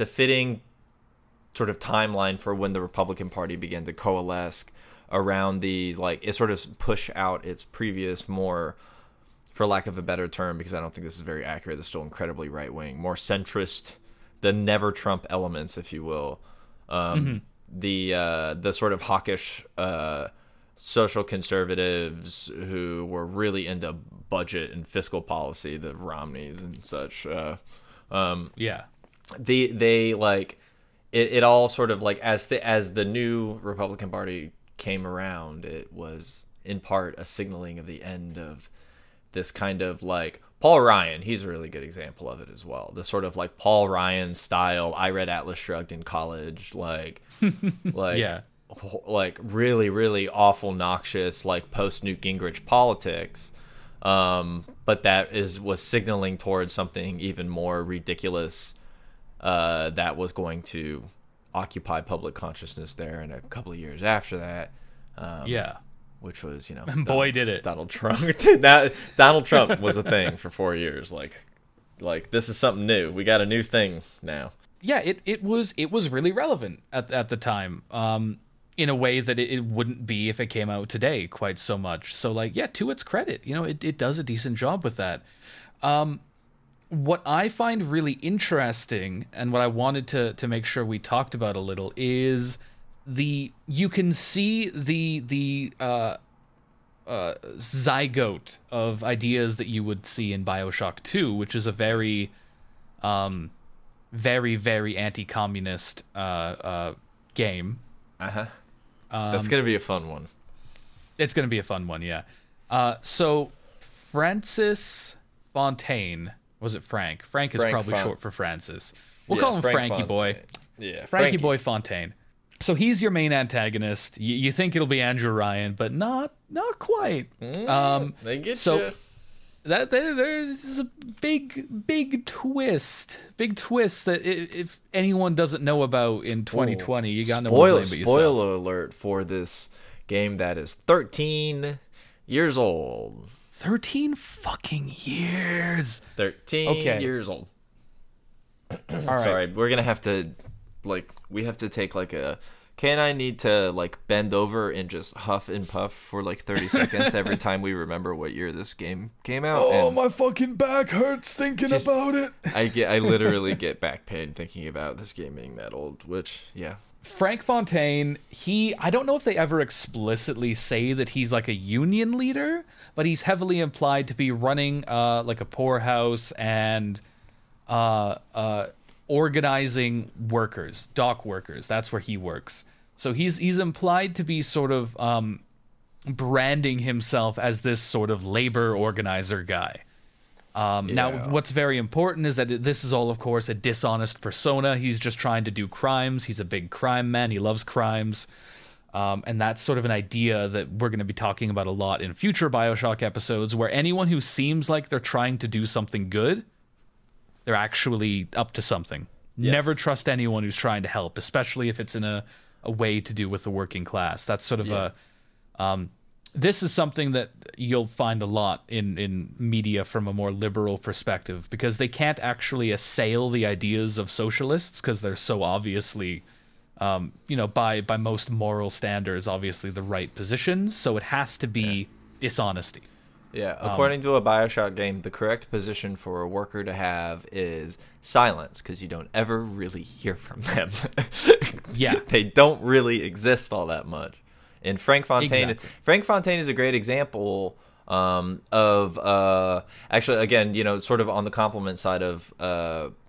a fitting sort of timeline for when the Republican Party began to coalesce around these like it sort of push out its previous more, for lack of a better term, because I don't think this is very accurate, it's still incredibly right-wing, more centrist, the never-Trump elements, if you will. The sort of hawkish social conservatives who were really into budget and fiscal policy, the Romneys and such. They like it all sort of like as the new Republican Party came around, it was in part a signaling of the end of this kind of like Paul Ryan. He's a really good example of it as well. The sort of like Paul Ryan style. I read Atlas Shrugged in college, like really, really awful, noxious, like post Newt Gingrich politics. But that was signaling towards something even more ridiculous that was going to occupy public consciousness there in a couple of years after that. Which was, Donald Trump. Donald Trump was a thing for 4 years. Like this is something new. We got a new thing now. Yeah, it was really relevant at the time, in a way that it wouldn't be if it came out today quite so much. So, to its credit, it does a decent job with that. What I find really interesting and what I wanted to make sure we talked about a little is you can see the zygote of ideas that you would see in Bioshock 2, which is a very, very, very anti-communist game. That's going to be a fun one. It's going to be a fun one, yeah. So Francis Fontaine, was it Frank? Frank is probably short for Francis. We'll call him Frankie Boy. Yeah, Frankie Boy Fontaine. So he's your main antagonist. You think it'll be Andrew Ryan, but not quite. They get so you. That there's a big twist that if anyone doesn't know about in 2020, you got no one to blame but yourself. Spoiler alert for this game that is 13 years old. 13 fucking years. 13 years old. All right. Sorry, we're gonna have to. We have to take like a Kay and I need to like bend over and just huff and puff for like 30 seconds every time we remember what year this game came out. Oh, and my fucking back hurts thinking about it. I literally get back pain thinking about this game being that old, which, yeah. Frank Fontaine, I don't know if they ever explicitly say that he's like a union leader, but he's heavily implied to be running like a poorhouse and organizing workers, dock workers. That's where he works. So he's implied to be sort of branding himself as this sort of labor organizer guy. Now, what's very important is that this is all, of course, a dishonest persona. He's just trying to do crimes. He's a big crime man. He loves crimes. And that's sort of an idea that we're going to be talking about a lot in future BioShock episodes, where anyone who seems like they're trying to do something good, they're actually up to something. Yes. Never trust anyone who's trying to help, especially if it's in a way to do with the working class. That's sort of this is something that you'll find a lot in media from a more liberal perspective, because they can't actually assail the ideas of socialists because they're so obviously, by most moral standards, obviously the right positions. So it has to be dishonesty. Yeah. According to a BioShock game, the correct position for a worker to have is silence, because you don't ever really hear from them. Yeah. They don't really exist all that much. And Frank Fontaine, is a great example of actually, again, sort of on the compliment side of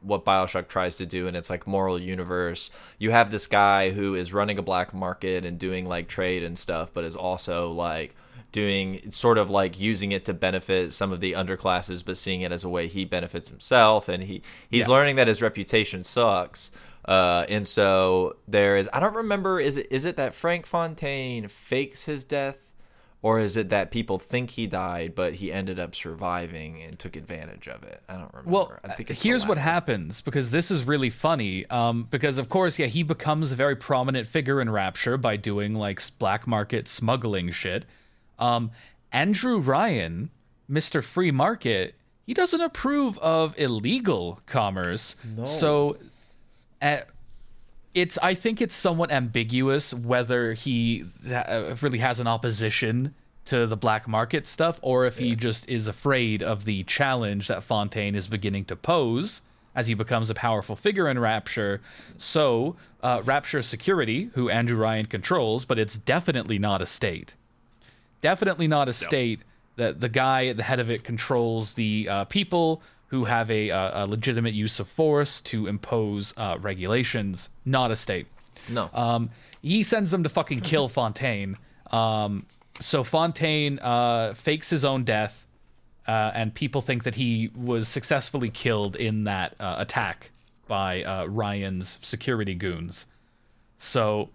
what BioShock tries to do in its like moral universe. You have this guy who is running a black market and doing like trade and stuff, but is also like doing sort of like using it to benefit some of the underclasses, but seeing it as a way he benefits himself. And he's learning that his reputation sucks. And so there is, I don't remember, is it that Frank Fontaine fakes his death, or is it that people think he died, but he ended up surviving and took advantage of it? I don't remember. Well, I think here's what happens, because this is really funny, because, of course, he becomes a very prominent figure in Rapture by doing, like, black market smuggling shit. Andrew Ryan, Mr. Free Market, he doesn't approve of illegal commerce. No. So... I think it's somewhat ambiguous whether he really has an opposition to the black market stuff, or if he just is afraid of the challenge that Fontaine is beginning to pose as he becomes a powerful figure in Rapture. So Rapture Security, who Andrew Ryan controls, but it's definitely not a state. Definitely not a state. That the guy at the head of it controls the people who have a legitimate use of force to impose regulations, not a state. No. He sends them to fucking kill Fontaine. So Fontaine fakes his own death, and people think that he was successfully killed in that attack by Ryan's security goons. So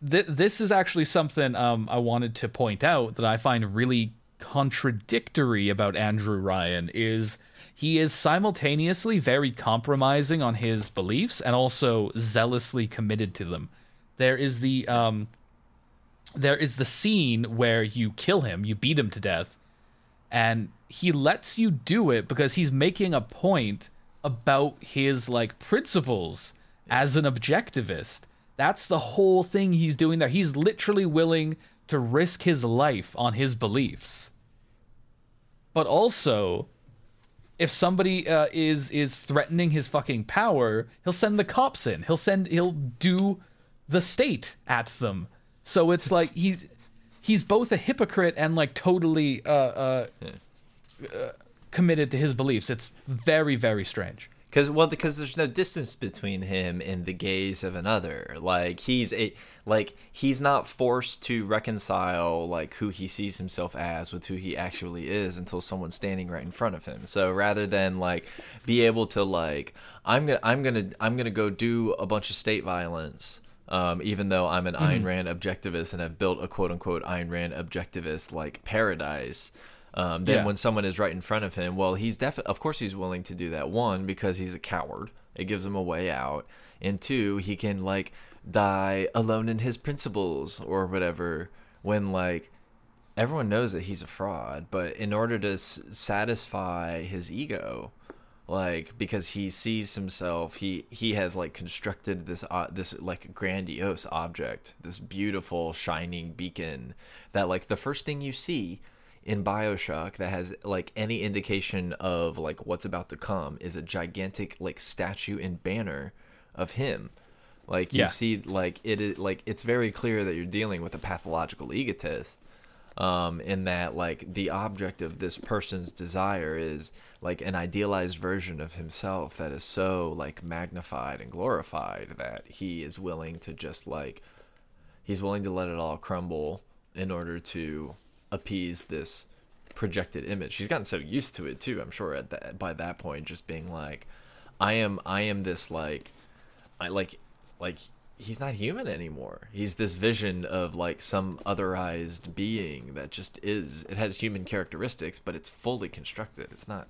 this is actually something I wanted to point out that I find really contradictory about Andrew Ryan is he is simultaneously very compromising on his beliefs and also zealously committed to them. There is the scene where you kill him, you beat him to death, and he lets you do it because he's making a point about his like principles as an objectivist. That's the whole thing he's doing there. He's literally willing to risk his life on his beliefs. But also, if somebody is threatening his fucking power, he'll send the cops in. He'll do the state at them. So it's like he's both a hypocrite and like totally committed to his beliefs. It's very, very strange. Because there's no distance between him and the gaze of another. Like he's not forced to reconcile like who he sees himself as with who he actually is until someone's standing right in front of him. So rather than like be able to like I'm gonna go do a bunch of state violence, even though I'm an Ayn Rand objectivist and have built a quote unquote Ayn Rand objectivist like paradise. When someone is right in front of him, well, he's of course he's willing to do that. One, because he's a coward. It gives him a way out. And two, he can like die alone in his principles or whatever when like everyone knows that he's a fraud. But in order to satisfy his ego, like, because he sees himself, he has like constructed this this like grandiose object, this beautiful shining beacon that like the first thing you see in BioShock that has like any indication of like what's about to come is a gigantic like statue and banner of him. Like you see, like it is like it's very clear that you're dealing with a pathological egotist, in that like the object of this person's desire is like an idealized version of himself that is so like magnified and glorified that he is willing to just like he's willing to let it all crumble in order to appease this projected image. He's gotten so used to it too, I'm sure, at that by that point, just being like, I am this like I like he's not human anymore. He's this vision of like some otherized being that just is. It has human characteristics, but it's fully constructed. It's not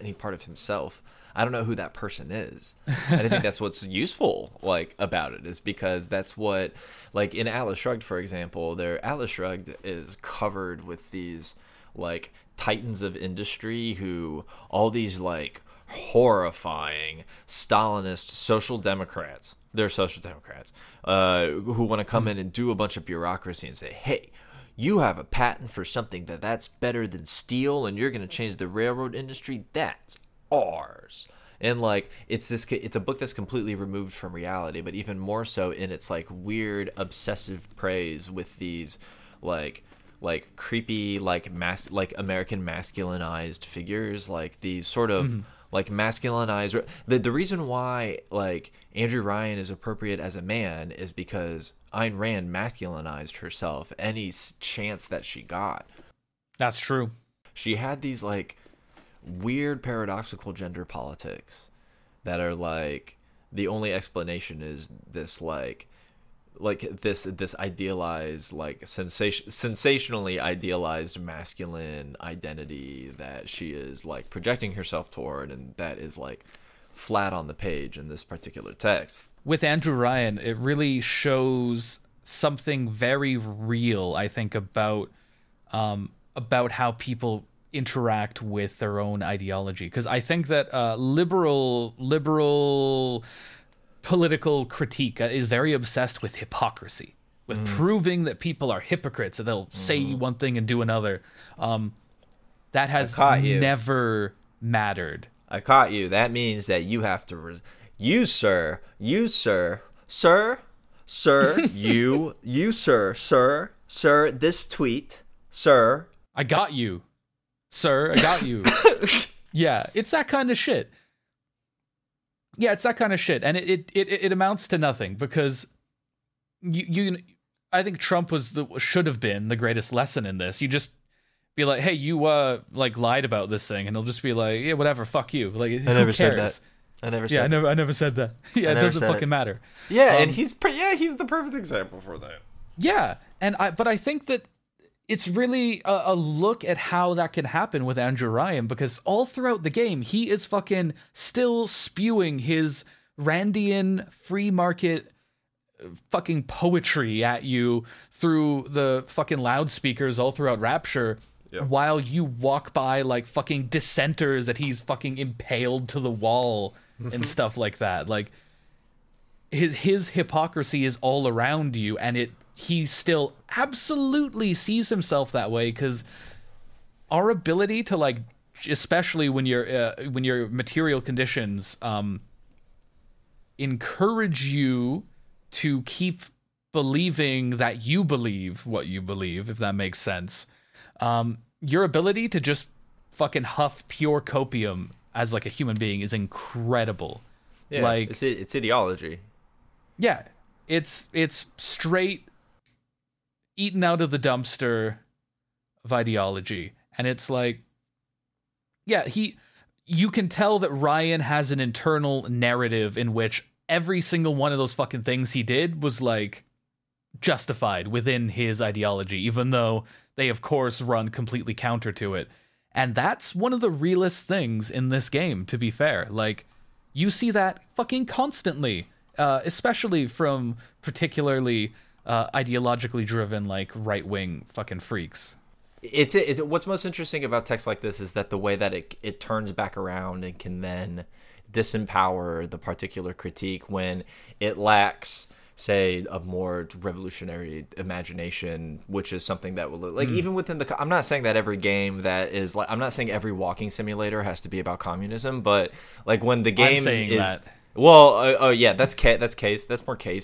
any part of himself. I don't know who that person is. And I think that's what's useful like about it, is because that's what like in Atlas Shrugged, for example, Atlas Shrugged is covered with these like titans of industry who all these like horrifying Stalinist social democrats. They're social democrats who want to come in and do a bunch of bureaucracy and say, hey, you have a patent for something that's better than steel, and you're going to change the railroad industry. That's ours. And like it's a book that's completely removed from reality, but even more so in its like weird obsessive praise with these like creepy like American masculinized figures, like these sort of like masculinized. The reason why like Andrew Ryan is appropriate as a man is because Ayn Rand masculinized herself any chance that she got. That's true. She had these like weird paradoxical gender politics that are like the only explanation is this this idealized like sensationally idealized masculine identity that she is like projecting herself toward, and that is like flat on the page in this particular text. With Andrew Ryan, it really shows something very real, I think, about how people interact with their own ideology, because I think that liberal political critique is very obsessed with hypocrisy, with proving that people are hypocrites, so they'll say one thing and do another. That has never mattered. I caught you. That means that you have to I got you. Yeah, it's that kind of shit. Yeah, it's that kind of shit, and it amounts to nothing, because you I think Trump should have been the greatest lesson in this. You just be like, hey, you like lied about this thing, and he'll just be like, yeah, whatever, fuck you. Like, who cares? I never said that. Yeah, it doesn't fucking matter. Yeah, and he's the perfect example for that. Yeah, but I think that it's really a look at how that can happen with Andrew Ryan, because all throughout the game, he is fucking still spewing his Randian free market fucking poetry at you through the fucking loudspeakers all throughout Rapture, while you walk by like fucking dissenters that he's fucking impaled to the wall and stuff like that. Like his hypocrisy is all around you, and he still absolutely sees himself that way, because our ability to, like, especially when your material conditions encourage you to keep believing that you believe what you believe, if that makes sense, your ability to just fucking huff pure copium as, like, a human being is incredible. Yeah, like, it's ideology. Yeah, it's straight eaten out of the dumpster of ideology. And it's like, yeah, you can tell that Ryan has an internal narrative in which every single one of those fucking things he did was like justified within his ideology, even though they of course run completely counter to it. And that's one of the realest things in this game, to be fair. Like, you see that fucking constantly, especially from particularly ideologically driven, like, right-wing fucking freaks. It's what's most interesting about text like this is that the way that it turns back around and can then disempower the particular critique when it lacks, say, a more revolutionary imagination, which is something that will like even within the I'm not saying that every game that is like I'm not saying every walking simulator has to be about communism, but like when the game that's more K's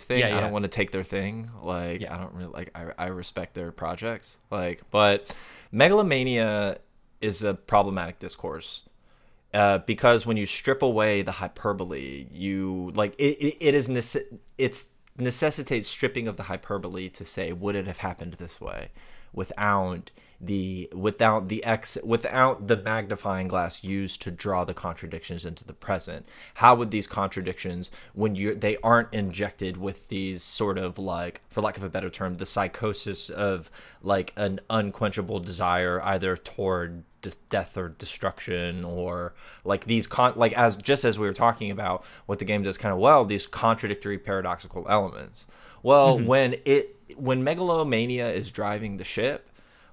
thing. I don't want to take their thing. Like I don't really like I respect their projects, like, but megalomania is a problematic discourse. Because when you strip away the hyperbole, you like it necessitates stripping of the hyperbole to say, would it have happened this way without the magnifying glass used to draw the contradictions into the present? How would these contradictions, when they aren't injected with these sort of, like, for lack of a better term, the psychosis of like an unquenchable desire either toward death or destruction, or like these as we were talking about, what the game does kind of well, these contradictory paradoxical elements. Well, when megalomania is driving the ship,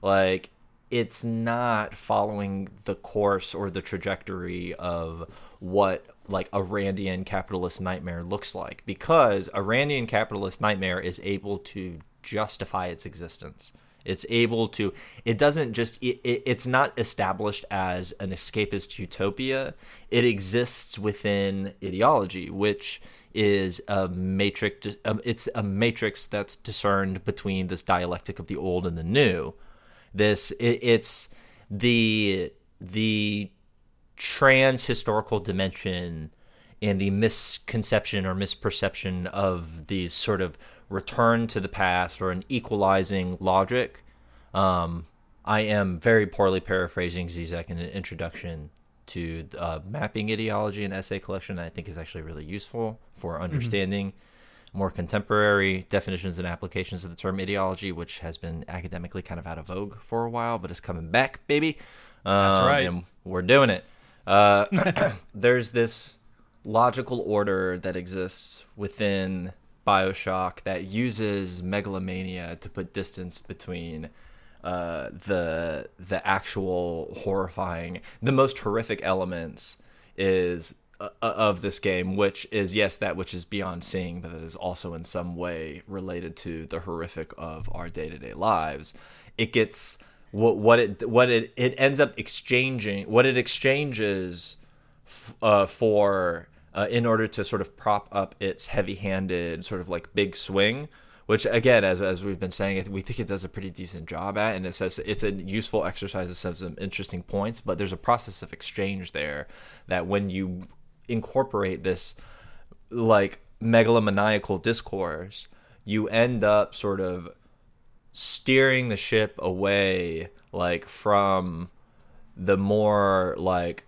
like, it's not following the course or the trajectory of what like a Randian capitalist nightmare looks like, because a Randian capitalist nightmare is able to justify its existence. It's able to, it doesn't just, it's not established as an escapist utopia. It exists within ideology, which is a matrix. It's a matrix that's discerned between this dialectic of the old and the new. It's the trans-historical dimension and the misconception or misperception of these sort of return to the past or an equalizing logic. I am very poorly paraphrasing Zizek in an introduction to mapping ideology and essay collection that I think is actually really useful for understanding more contemporary definitions and applications of the term ideology, which has been academically kind of out of vogue for a while, but it's coming back, baby. That's right. And we're doing it. There's this logical order that exists within BioShock that uses megalomania to put distance between the actual horrifying, the most horrific elements of this game, which is, yes, that which is beyond seeing, but it is also in some way related to the horrific of our day-to-day lives. It gets what it ends up exchanging, what it exchanges for in order to sort of prop up its heavy-handed sort of like big swing, which, again, as we've been saying, we think it does a pretty decent job at, and it says it's a useful exercise. It says some interesting points, but there's a process of exchange there that when you incorporate this like megalomaniacal discourse, you end up sort of steering the ship away, like, from the more like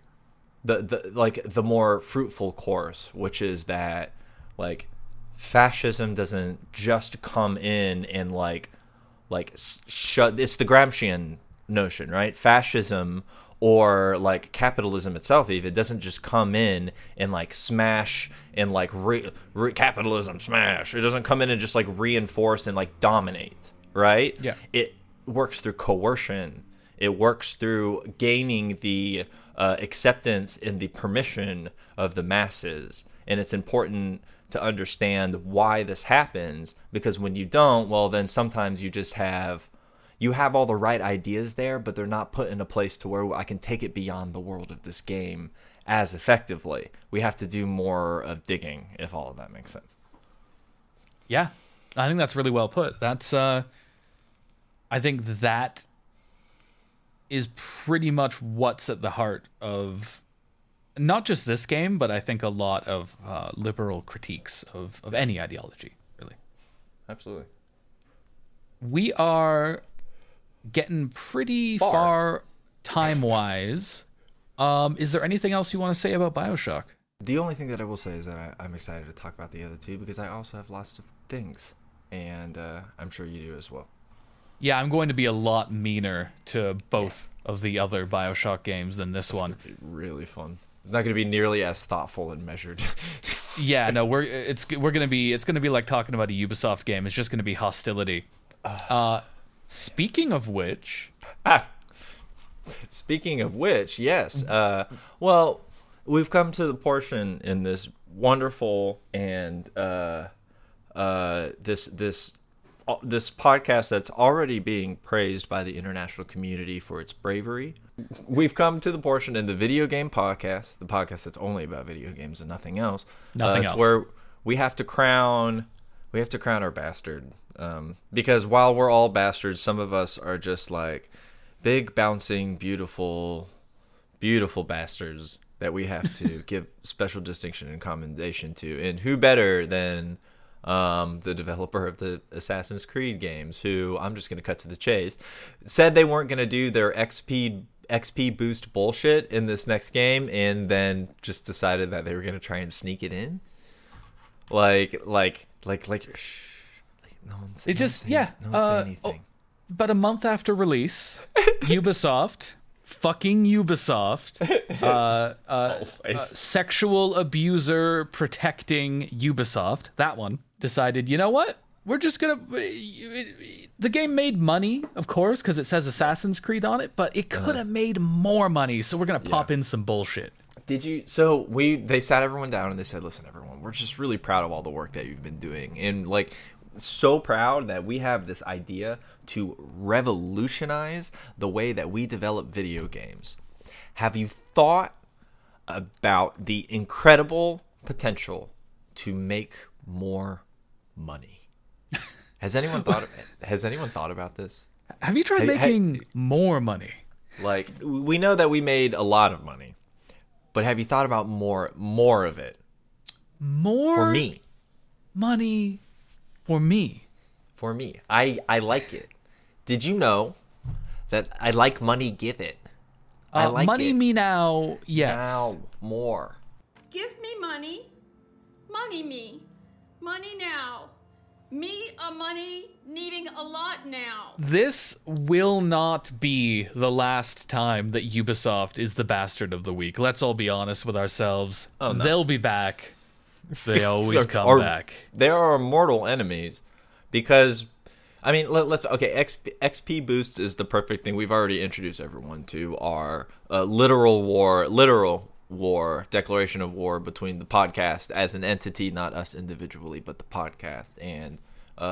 the more fruitful course, which is that, like, fascism doesn't just come in and like shut. It's the Gramscian notion, right? Fascism, or like capitalism itself, even, doesn't just come in and like smash and like capitalism smash. It doesn't come in and just like reinforce and like dominate, right? Yeah. It works through coercion. It works through gaining the acceptance and the permission of the masses. And it's important to understand why this happens, because when you don't, well, then sometimes you just have, you have all the right ideas there, but they're not put in a place to where I can take it beyond the world of this game as effectively. We have to do more of digging, if all of that makes sense. Yeah, I think that's really well put. That's, I think that is pretty much what's at the heart of not just this game, but I think a lot of liberal critiques of any ideology, really. Absolutely. We are getting pretty far time-wise. Is there anything else you want to say about BioShock? The only thing that I will say is that I'm excited to talk about the other two, because I also have lots of things, and I'm sure you do as well. Yeah, I'm going to be a lot meaner to both of the other BioShock games than this one. It's going to be really fun. It's not going to be nearly as thoughtful and measured. Yeah, no, it's going to be like talking about a Ubisoft game. It's just going to be hostility. Speaking of which, Speaking of which, yes. Well, we've come to the portion in this wonderful and this podcast that's already being praised by the international community for its bravery. We've come to the portion in the video game podcast, the podcast that's only about video games and nothing else. Nothing else. Where we have to crown our bastard. Because while we're all bastards, some of us are just like big, bouncing, beautiful, beautiful bastards that we have to give special distinction and commendation to. And who better than the developer of the Assassin's Creed games, who, I'm just going to cut to the chase, said they weren't going to do their XP boost bullshit in this next game, and then just decided that they were going to try and sneak it in. No one said anything. But a month after release, Ubisoft, sexual abuser protecting Ubisoft, that one, decided, you know what? We're just going to... The game made money, of course, because it says Assassin's Creed on it, but it could have made more money, so we're going to pop in some bullshit. They sat everyone down and they said, listen, everyone, we're just really proud of all the work that you've been doing. And, like... so proud that we have this idea to revolutionize the way that we develop video games. Have you thought about the incredible potential to make more money? Has anyone thought about this? Have you tried making more money? Like, we know that we made a lot of money, but have you thought about more of it? More for me. Money. For me. I like it. Did you know that I like money? Give it. I like money it. Me now. Yes. Now more. Give me money. Money me. Money now. Me a money needing a lot now. This will not be the last time that Ubisoft is the bastard of the week. Let's all be honest with ourselves. Oh, no. They'll be back. They always come back. They are mortal enemies because, I mean, XP boosts is the perfect thing. We've already introduced everyone to our literal war, declaration of war between the podcast as an entity, not us individually, but the podcast and the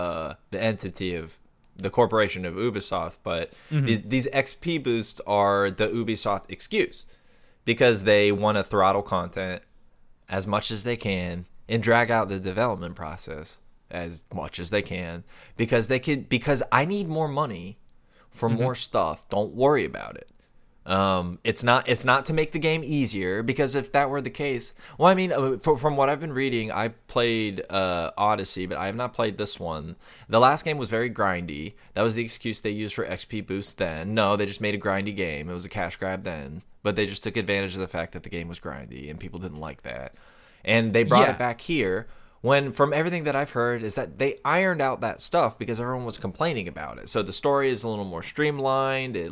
entity of the corporation of Ubisoft. But these XP boosts are the Ubisoft excuse because they want to throttle content as much as they can and drag out the development process as much as they can because I need more money for more stuff. Don't worry about it. It's not to make the game easier, because if that were the case, well, I mean, from what I've been reading, I played Odyssey, but I have not played this one. The last game was very grindy. That was the excuse they used for XP boost then. No, they just made a grindy game. It was a cash grab then, but they just took advantage of the fact that the game was grindy and people didn't like that. And they brought it back here when, from everything that I've heard, is that they ironed out that stuff because everyone was complaining about it. So the story is a little more streamlined. It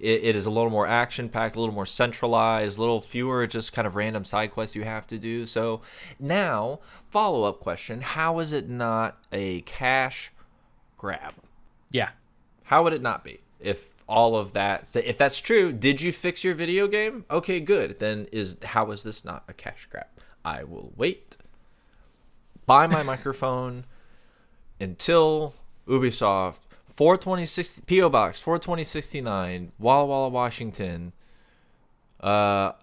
is a little more action-packed, a little more centralized, a little fewer just kind of random side quests you have to do. So now, follow-up question, how is it not a cash grab? Yeah. How would it not be if... all of that. If that's true, did you fix your video game? Okay, good. Then how is this not a cash grab? I will wait by my microphone until Ubisoft, 42060 PO Box 42069, Walla Walla, Washington. I'm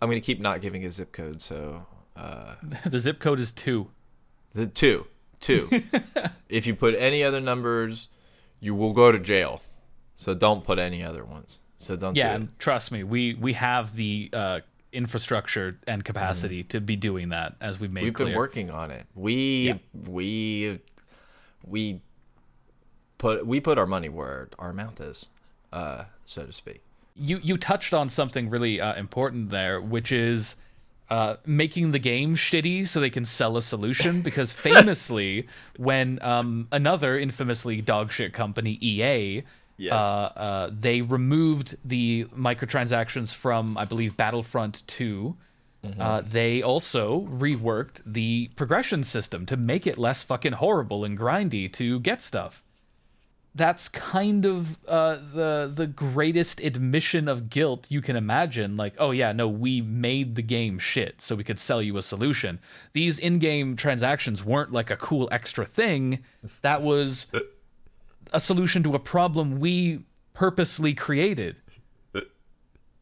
gonna keep not giving a zip code. So the zip code is 2. The 2. If you put any other numbers, you will go to jail. So don't put any other ones. So don't do it. And trust me, we have the infrastructure and capacity to be doing that, as we've made clear. We've been working on it. We put our money where our mouth is, so to speak. You touched on something really important there, which is making the game shitty so they can sell a solution, because famously, when another infamously dogshit company, EA... Yes. They removed the microtransactions from, I believe, Battlefront 2. They also reworked the progression system to make it less fucking horrible and grindy to get stuff. that's kind of the greatest admission of guilt you can imagine. Like, oh yeah, no, we made the game shit so we could sell you a solution. These in-game transactions weren't like a cool extra thing. That was a solution to a problem we purposely created.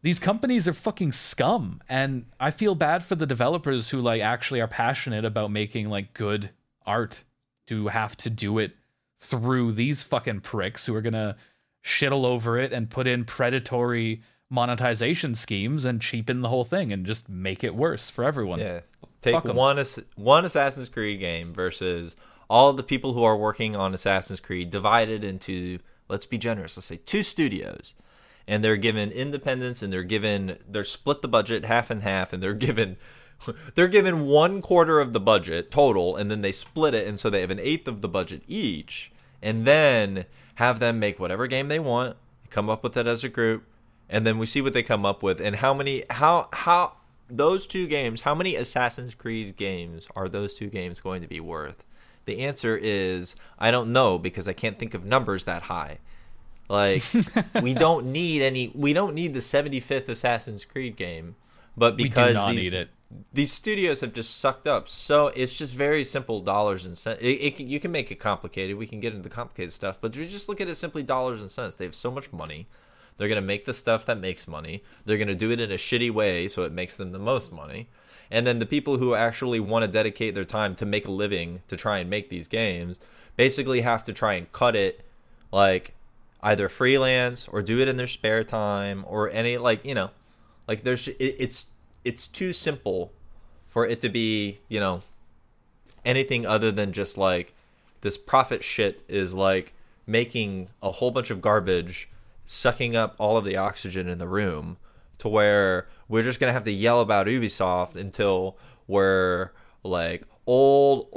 These companies are fucking scum, and I feel bad for the developers who like actually are passionate about making like good art to have to do it through these fucking pricks who are gonna shit all over it and put in predatory monetization schemes and cheapen the whole thing and just make it worse for everyone. Yeah, take one Assassin's Creed game versus all the people who are working on Assassin's Creed divided into, let's be generous, let's say two studios, and they're given independence and they're split the budget half and half, and they're given 1/4 of the budget total, and then they split it, and so they have 1/8 of the budget each, and then have them make whatever game they want, come up with it as a group, and then we see what they come up with. And how those two games, how many Assassin's Creed games are those two games going to be worth? The answer is, I don't know, because I can't think of numbers that high. Like, we don't need the 75th Assassin's Creed game, but because we do not need it. These studios have just sucked up. So it's just very simple dollars and cents. You can make it complicated. We can get into the complicated stuff. But you just look at it simply dollars and cents. They have so much money. They're going to make the stuff that makes money. They're going to do it in a shitty way so it makes them the most money. And then the people who actually want to dedicate their time to make a living to try and make these games basically have to try and cut it, like, either freelance or do it in their spare time or any, like, you know, like there's it's too simple for it to be, you know, anything other than just like this profit shit is like making a whole bunch of garbage, sucking up all of the oxygen in the room to where we're just going to have to yell about Ubisoft until we're like old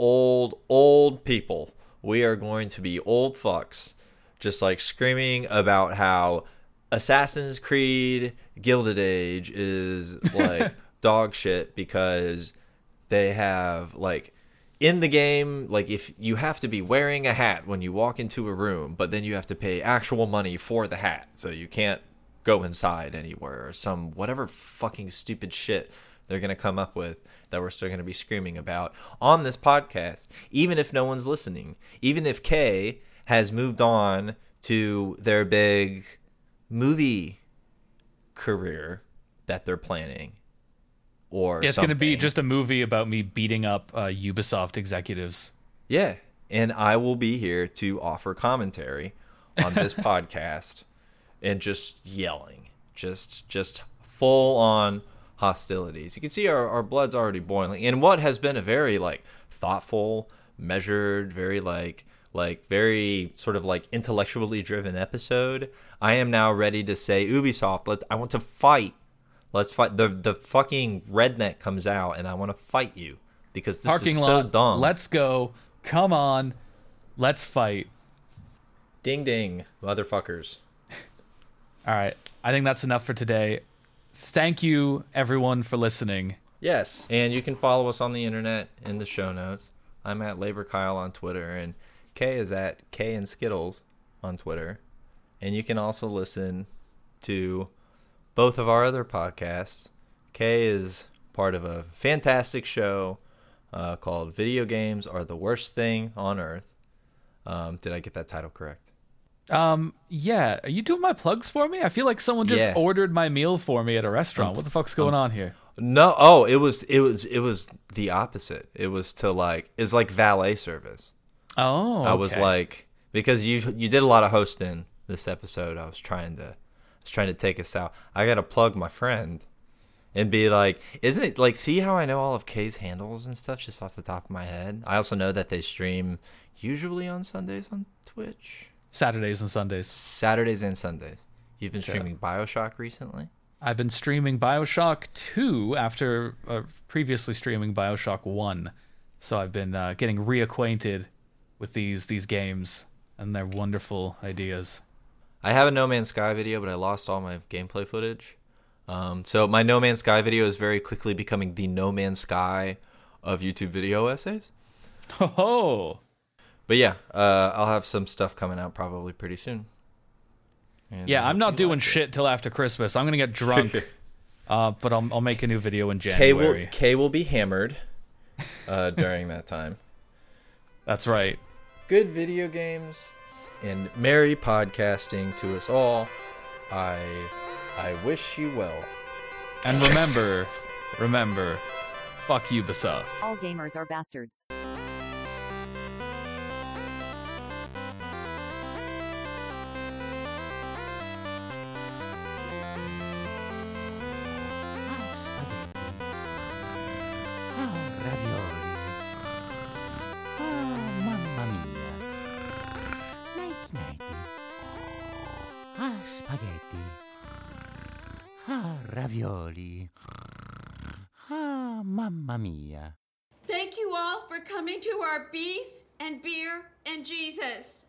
people. We are going to be old fucks just like screaming about how Assassin's Creed Gilded Age is like dog shit because they have like in the game, like if you have to be wearing a hat when you walk into a room, but then you have to pay actual money for the hat, so you can't go inside anywhere or some whatever fucking stupid shit they're going to come up with that we're still going to be screaming about on this podcast, even if no one's listening, even if Kay has moved on to their big movie career that they're planning, or it's going to be just a movie about me beating up Ubisoft executives. Yeah, and I will be here to offer commentary on this podcast and just yelling, just full on hostilities. You can see our blood's already boiling, and what has been a very like thoughtful, measured, very like very sort of like intellectually driven episode. I am now ready to say, Ubisoft, I want to fight. Let's fight. The fucking redneck comes out and I want to fight you because this parking is lot, so dumb. Let's go. Come on. Let's fight. Ding, ding, motherfuckers. All right. I think that's enough for today. Thank you, everyone, for listening. Yes. And you can follow us on the internet in the show notes. I'm at Labor Kyle on Twitter, and K is at K and Skittles on Twitter. And you can also listen to both of our other podcasts. K is part of a fantastic show called Video Games Are the Worst Thing on Earth. Did I get that title correct? Yeah. Are you doing my plugs for me? I feel like someone just ordered my meal for me at a restaurant. What the fuck's going on here? No. Oh, it was the opposite. It was to like, it's like valet service. Oh, okay. I was like, because you did a lot of hosting this episode. I was trying to take us out. I gotta plug my friend and be like, isn't it like? See how I know all of Kay's handles and stuff just off the top of my head. I also know that they stream usually on Sundays on Twitch, Saturdays and Sundays. You've been streaming BioShock recently. I've been streaming BioShock 2 after previously streaming BioShock 1, so I've been getting reacquainted with these games and their wonderful ideas. I have a No Man's Sky video, but I lost all my gameplay footage. So my No Man's Sky video is very quickly becoming the No Man's Sky of YouTube video essays. Oh! But yeah, I'll have some stuff coming out probably pretty soon. And yeah, I'm not doing shit till after Christmas. I'm going to get drunk, but I'll make a new video in January. Kay will be hammered during that time. That's right. Good video games and merry podcasting to us all. I wish you well. And remember, fuck Ubisoft. All gamers are bastards. Ravioli. Ah, mamma mia. Thank you all for coming to our beef and beer and Jesus.